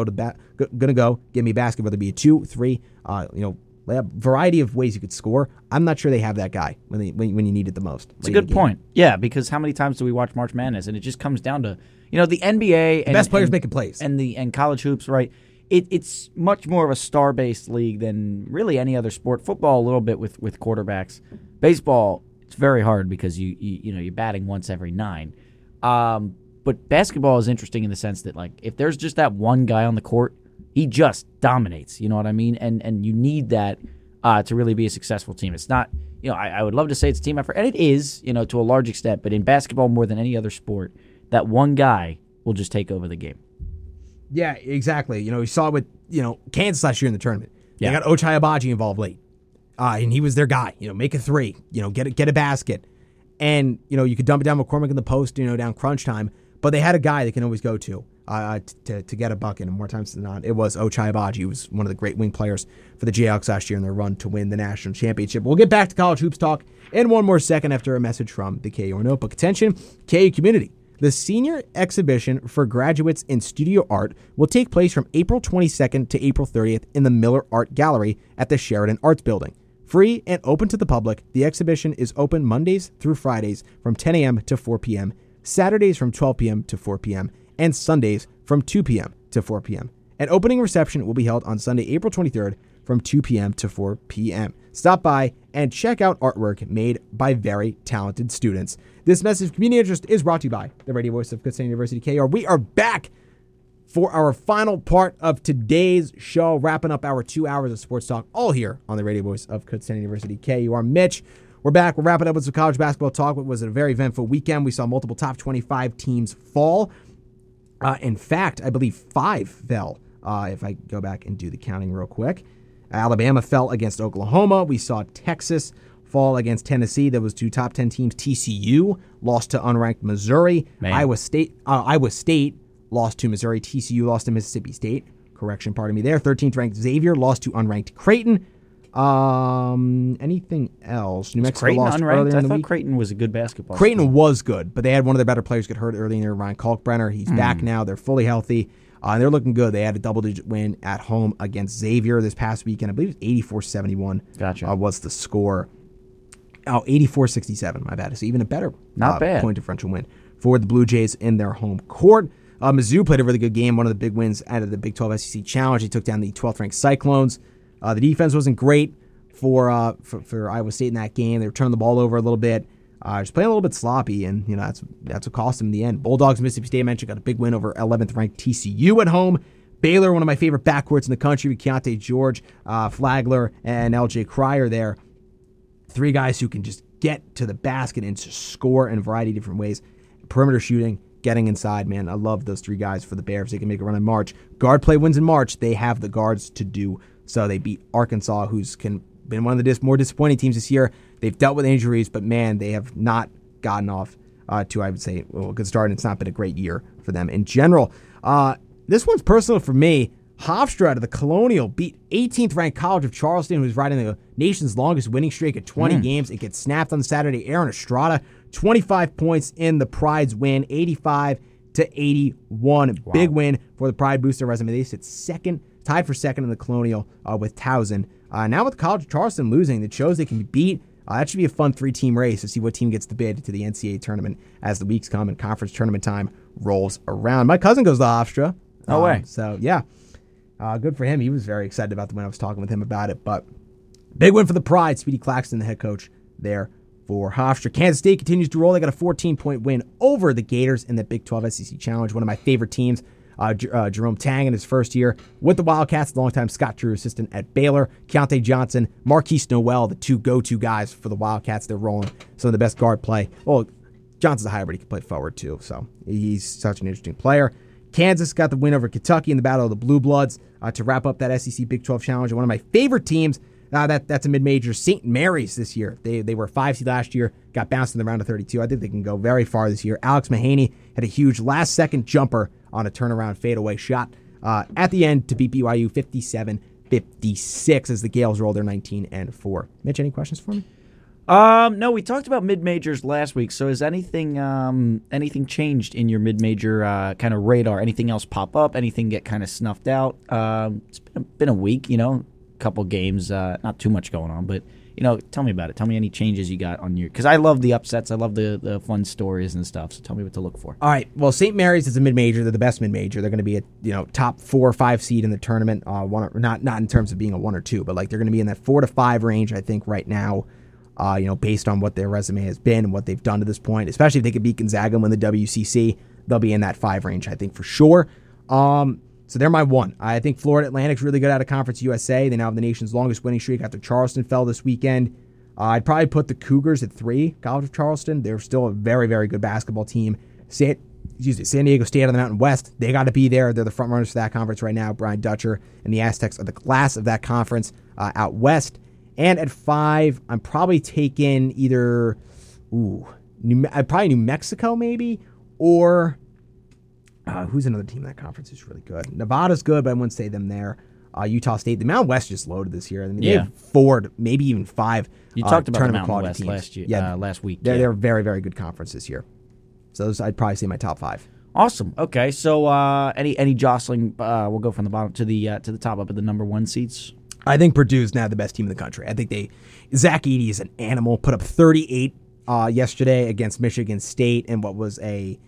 to go give me a basket, whether it be a 2, 3, a variety of ways you could score. I'm not sure they have that guy when you need it the most. It's a good point. Yeah, because how many times do we watch March Madness? And it just comes down to, the NBA. The best players making plays. And college hoops, right? It's much more of a star-based league than really any other sport. Football, a little bit with quarterbacks. Baseball, it's very hard because you're batting once every 9. But basketball is interesting in the sense that, like, if there's just that one guy on the court, he just dominates. You know what I mean? And you need that to really be a successful team. It's not, I would love to say it's a team effort, and it is, to a large extent. But in basketball, more than any other sport, that one guy will just take over the game. Yeah, exactly. You saw it with Kansas last year in the tournament. Yeah. They got Ochai Agbaji involved late, and he was their guy. Make a 3. Get a basket, and you could dump it down McCormick in the post. Down crunch time. But they had a guy they can always go to get a bucket, and more times than not, it was Ochai Agbaji, who was one of the great wing players for the Jayhawks last year in their run to win the national championship. We'll get back to college hoops talk in one more second after a message from the KU Notebook. Attention, KU community. The senior exhibition for graduates in studio art will take place from April 22nd to April 30th in the Miller Art Gallery at the Sheridan Arts Building. Free and open to the public, the exhibition is open Mondays through Fridays from 10 a.m. to 4 p.m., Saturdays from 12 p.m. to 4 p.m., and Sundays from 2 p.m. to 4 p.m. An opening reception will be held on Sunday, April 23rd from 2 p.m. to 4 p.m. Stop by and check out artwork made by very talented students. This message of community interest is brought to you by the radio voice of Kutztown University, KR. We are back for our final part of today's show, wrapping up our 2 hours of sports talk, all here on the radio voice of Kutztown University, KUR. Mitch, we're back. We're wrapping up with some college basketball talk. It was a very eventful weekend. We saw multiple top 25 teams fall. In fact, I believe 5 fell, if I go back and do the counting real quick. Alabama fell against Oklahoma. We saw Texas fall against Tennessee. There was 2 top 10 teams. TCU lost to unranked Missouri. Man. Iowa State lost to Missouri. TCU lost to Mississippi State. Correction, pardon me there. 13th ranked Xavier lost to unranked Creighton. Anything else? New Mexico lost earlier in the week. I thought Creighton was a good basketball. Creighton was good, but they had one of their better players get hurt early in there. Ryan Kalkbrenner. He's back now. They're fully healthy. They're looking good. They had a double-digit win at home against Xavier this past weekend. I believe it was 84-71. Gotcha. Was the score. 84-67, my bad. So even a better point differential win for the Blue Jays in their home court. Mizzou played a really good game, one of the big wins out of the Big 12 SEC Challenge. They took down the 12th-ranked Cyclones. The defense wasn't great for Iowa State in that game. They were turning the ball over a little bit. Just playing a little bit sloppy, and that's what cost them in the end. Bulldogs, Mississippi State, I mentioned, got a big win over 11th-ranked TCU at home. Baylor, one of my favorite backcourts in the country, with Keontae George, Flagler, and L.J. Cryer there. 3 guys who can just get to the basket and just score in a variety of different ways. Perimeter shooting, getting inside, man. I love those 3 guys for the Bears. They can make a run in March. Guard play wins in March. They have the guards to do. So they beat Arkansas, who's been one of the more disappointing teams this year. They've dealt with injuries, but, man, they have not gotten off to, I would say, a good start. And it's not been a great year for them in general. This one's personal for me. Hofstra out of the Colonial beat 18th-ranked College of Charleston, who's riding the nation's longest winning streak at 20 games. It gets snapped on Saturday. Aaron Estrada, 25 points in the Pride's win, 85-81. Wow. Big win for the Pride booster resume. They sit tied for second in the Colonial with Towson. Now with College of Charleston losing, it shows they can be beat. That should be a fun 3-team race to see what team gets the bid to the NCAA tournament as the weeks come and conference tournament time rolls around. My cousin goes to Hofstra. No way. So, yeah. Good for him. He was very excited about the win. I was talking with him about it. But big win for the Pride. Speedy Claxton, the head coach there for Hofstra. Kansas State continues to roll. They got a 14-point win over the Gators in the Big 12 SEC Challenge. One of my favorite teams, Jerome Tang in his first year with the Wildcats, longtime Scott Drew assistant at Baylor. Keontae Johnson, Marquise Noel, the 2 go-to guys for the Wildcats. They're rolling some of the best guard play. Well, Johnson's a hybrid. He can play forward, too. So he's such an interesting player. Kansas got the win over Kentucky in the Battle of the Blue Bloods to wrap up that SEC Big 12 Challenge. And one of my favorite teams, that's a mid-major, St. Mary's this year. They were 5-seed last year, got bounced in the round of 32. I think they can go very far this year. Alex Mahaney had a huge last-second jumper on a turnaround fadeaway shot at the end to beat BYU 57 56 as the Gales roll their 19-4. Mitch, any questions for me? No, we talked about mid-majors last week, so has anything changed in your mid-major kind of radar? Anything else pop up? Anything get kind of snuffed out? It's been a week, you know, a couple games, not too much going on, but, you know, tell me about it. Tell me any changes you got on your – because I love the upsets. I love the fun stories and stuff, so tell me what to look for. All right, well, St. Mary's is a mid-major. They're the best mid-major. They're going to be a, you know, top 4 or 5 seed in the tournament, one or, not in terms of being a 1 or 2, but, like, they're going to be in that 4 to 5 range, I think, right now. You know, based on what their resume has been and what they've done to this point, especially if they could beat Gonzaga and win the WCC, they'll be in that 5 range, I think, for sure. So they're my one. I think Florida Atlantic's really good out of Conference USA. They now have the nation's longest winning streak after Charleston fell this weekend. I'd probably put the Cougars at 3, College of Charleston. They're still a very, very good basketball team. San Diego State on the Mountain West, they got to be there. They're the front runners for that conference right now. Brian Dutcher and the Aztecs are the class of that conference out west. And at 5, I'm probably taking either, probably New Mexico maybe, or who's another team in that conference is really good? Nevada's good, but I wouldn't say them there. Utah State. The Mountain West just loaded this year. I mean, they have 4, maybe even 5. You talked about the Mountain West last week. They're a very, very good conference this year. So those, I'd probably say my top 5. Awesome. Okay, so any jostling, we'll go from the bottom to the top up at the number 1 seats. I think Purdue's now the best team in the country. I think Zach Edey is an animal, put up 38 yesterday against Michigan State in what was a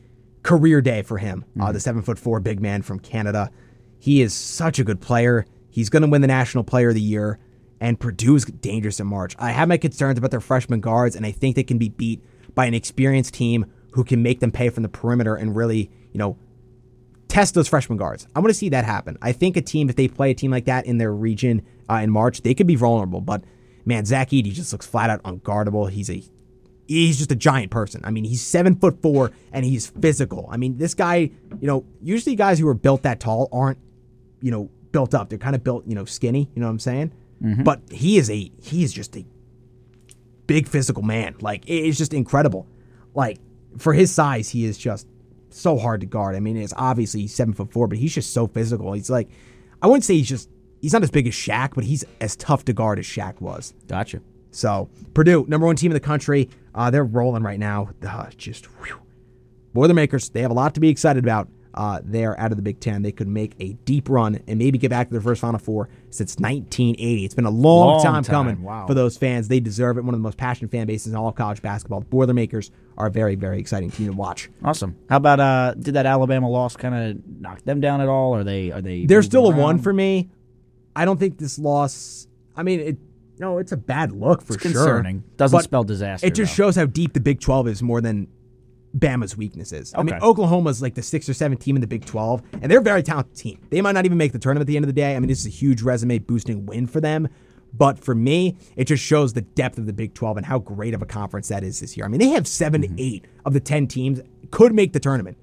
career day for him, the 7'4" big man from Canada. He is such a good player. He's going to win the National Player of the Year, and Purdue's dangerous in March. I have my concerns about their freshman guards, and I think they can be beat by an experienced team who can make them pay from the perimeter and really, you know, test those freshman guards. I want to see that happen. I think a team, if they play a team like that in their region in March, they could be vulnerable. But, man, Zach Edey just looks flat out unguardable. He's just a giant person. I mean, he's 7'4", and he's physical. I mean, this guy, you know, usually guys who are built that tall aren't, you know, built up. They're kind of built, you know, skinny. You know what I'm saying? Mm-hmm. But he is just a big physical man. Like, it's just incredible. Like, for his size, he is just so hard to guard. I mean, it's obviously he's 7'4", but he's just so physical. He's like, I wouldn't say he's not as big as Shaq, but he's as tough to guard as Shaq was. Gotcha. So Purdue, number 1 team in the country. They're rolling right now. Boilermakers, they have a lot to be excited about. They're out of the Big Ten. They could make a deep run and maybe get back to their first Final Four since 1980. It's been a long time coming for those fans. They deserve it. One of the most passionate fan bases in all of college basketball. The Boilermakers are a very, very exciting team to watch. Awesome. How about did that Alabama loss kind of knock them down at all? Are they? They're still around? A 1 for me. I don't think this loss. I mean, it's a bad look for sure. Concerning. Doesn't spell disaster. It just shows how deep the Big 12 is more than Bama's weaknesses. Okay. I mean, Oklahoma's like the 6th or 7th team in the Big 12, and they're a very talented team. They might not even make the tournament at the end of the day. I mean, this is a huge resume-boosting win for them. But for me, it just shows the depth of the Big 12 and how great of a conference that is this year. I mean, they have 7 to 8 of the 10 teams could make the tournament.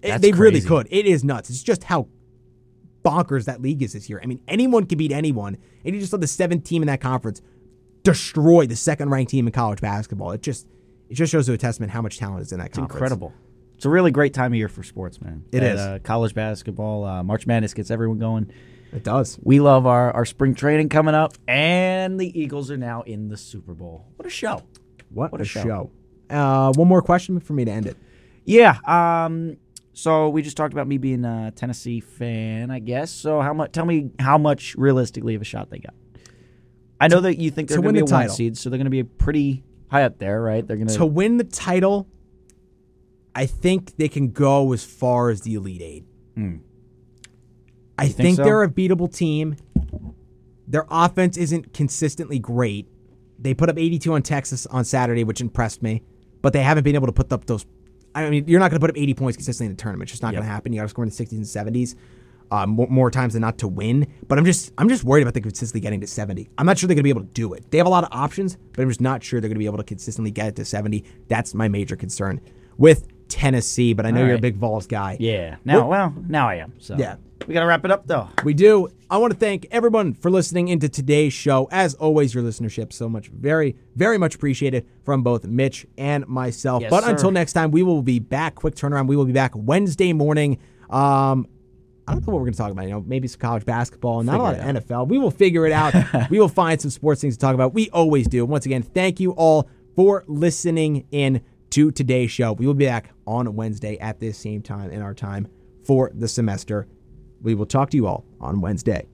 They really could. It is nuts. It's just how bonkers that league is this year. I mean, anyone can beat anyone, and you just saw the 7th team in that conference destroy the 2nd-ranked team in college basketball. It just shows a testament how much talent is in that conference. It's incredible. It's a really great time of year for sports, man. It is. College basketball, March Madness gets everyone going. It does. We love our spring training coming up, and the Eagles are now in the Super Bowl. What a show. What a show. One more question for me to end it. Yeah. So we just talked about me being a Tennessee fan, I guess. So tell me how much realistically of a shot they got. I know that you think they're going to be a 1 seed, so they're going to be a pretty high up there, right? They're going to win the title. I think they can go as far as the Elite Eight. I think so? They're a beatable team. Their offense isn't consistently great. They put up 82 on Texas on Saturday, which impressed me, but they haven't been able to put up those. I mean, you're not going to put up 80 points consistently in the tournament. It's just not going to happen. You got to score in the 60s and 70s. More times than not to win, but I'm just worried about them consistently getting to 70. I'm not sure they're going to be able to do it. They have a lot of options, but I'm just not sure they're going to be able to consistently get it to 70. That's my major concern with Tennessee, but I know you're a big Vols guy. Yeah. Now I am. So. Yeah. We got to wrap it up, though. We do. I want to thank everyone for listening into today's show. As always, your listenership so much, very, very much appreciated from both Mitch and myself. Yes, but until next time, we will be back. Quick turnaround. We will be back Wednesday morning. I don't know what we're going to talk about. You know, maybe some college basketball, not a lot of NFL. We will figure it out. We will find some sports things to talk about. We always do. Once again, thank you all for listening in to today's show. We will be back on Wednesday at this same time in our time for the semester. We will talk to you all on Wednesday.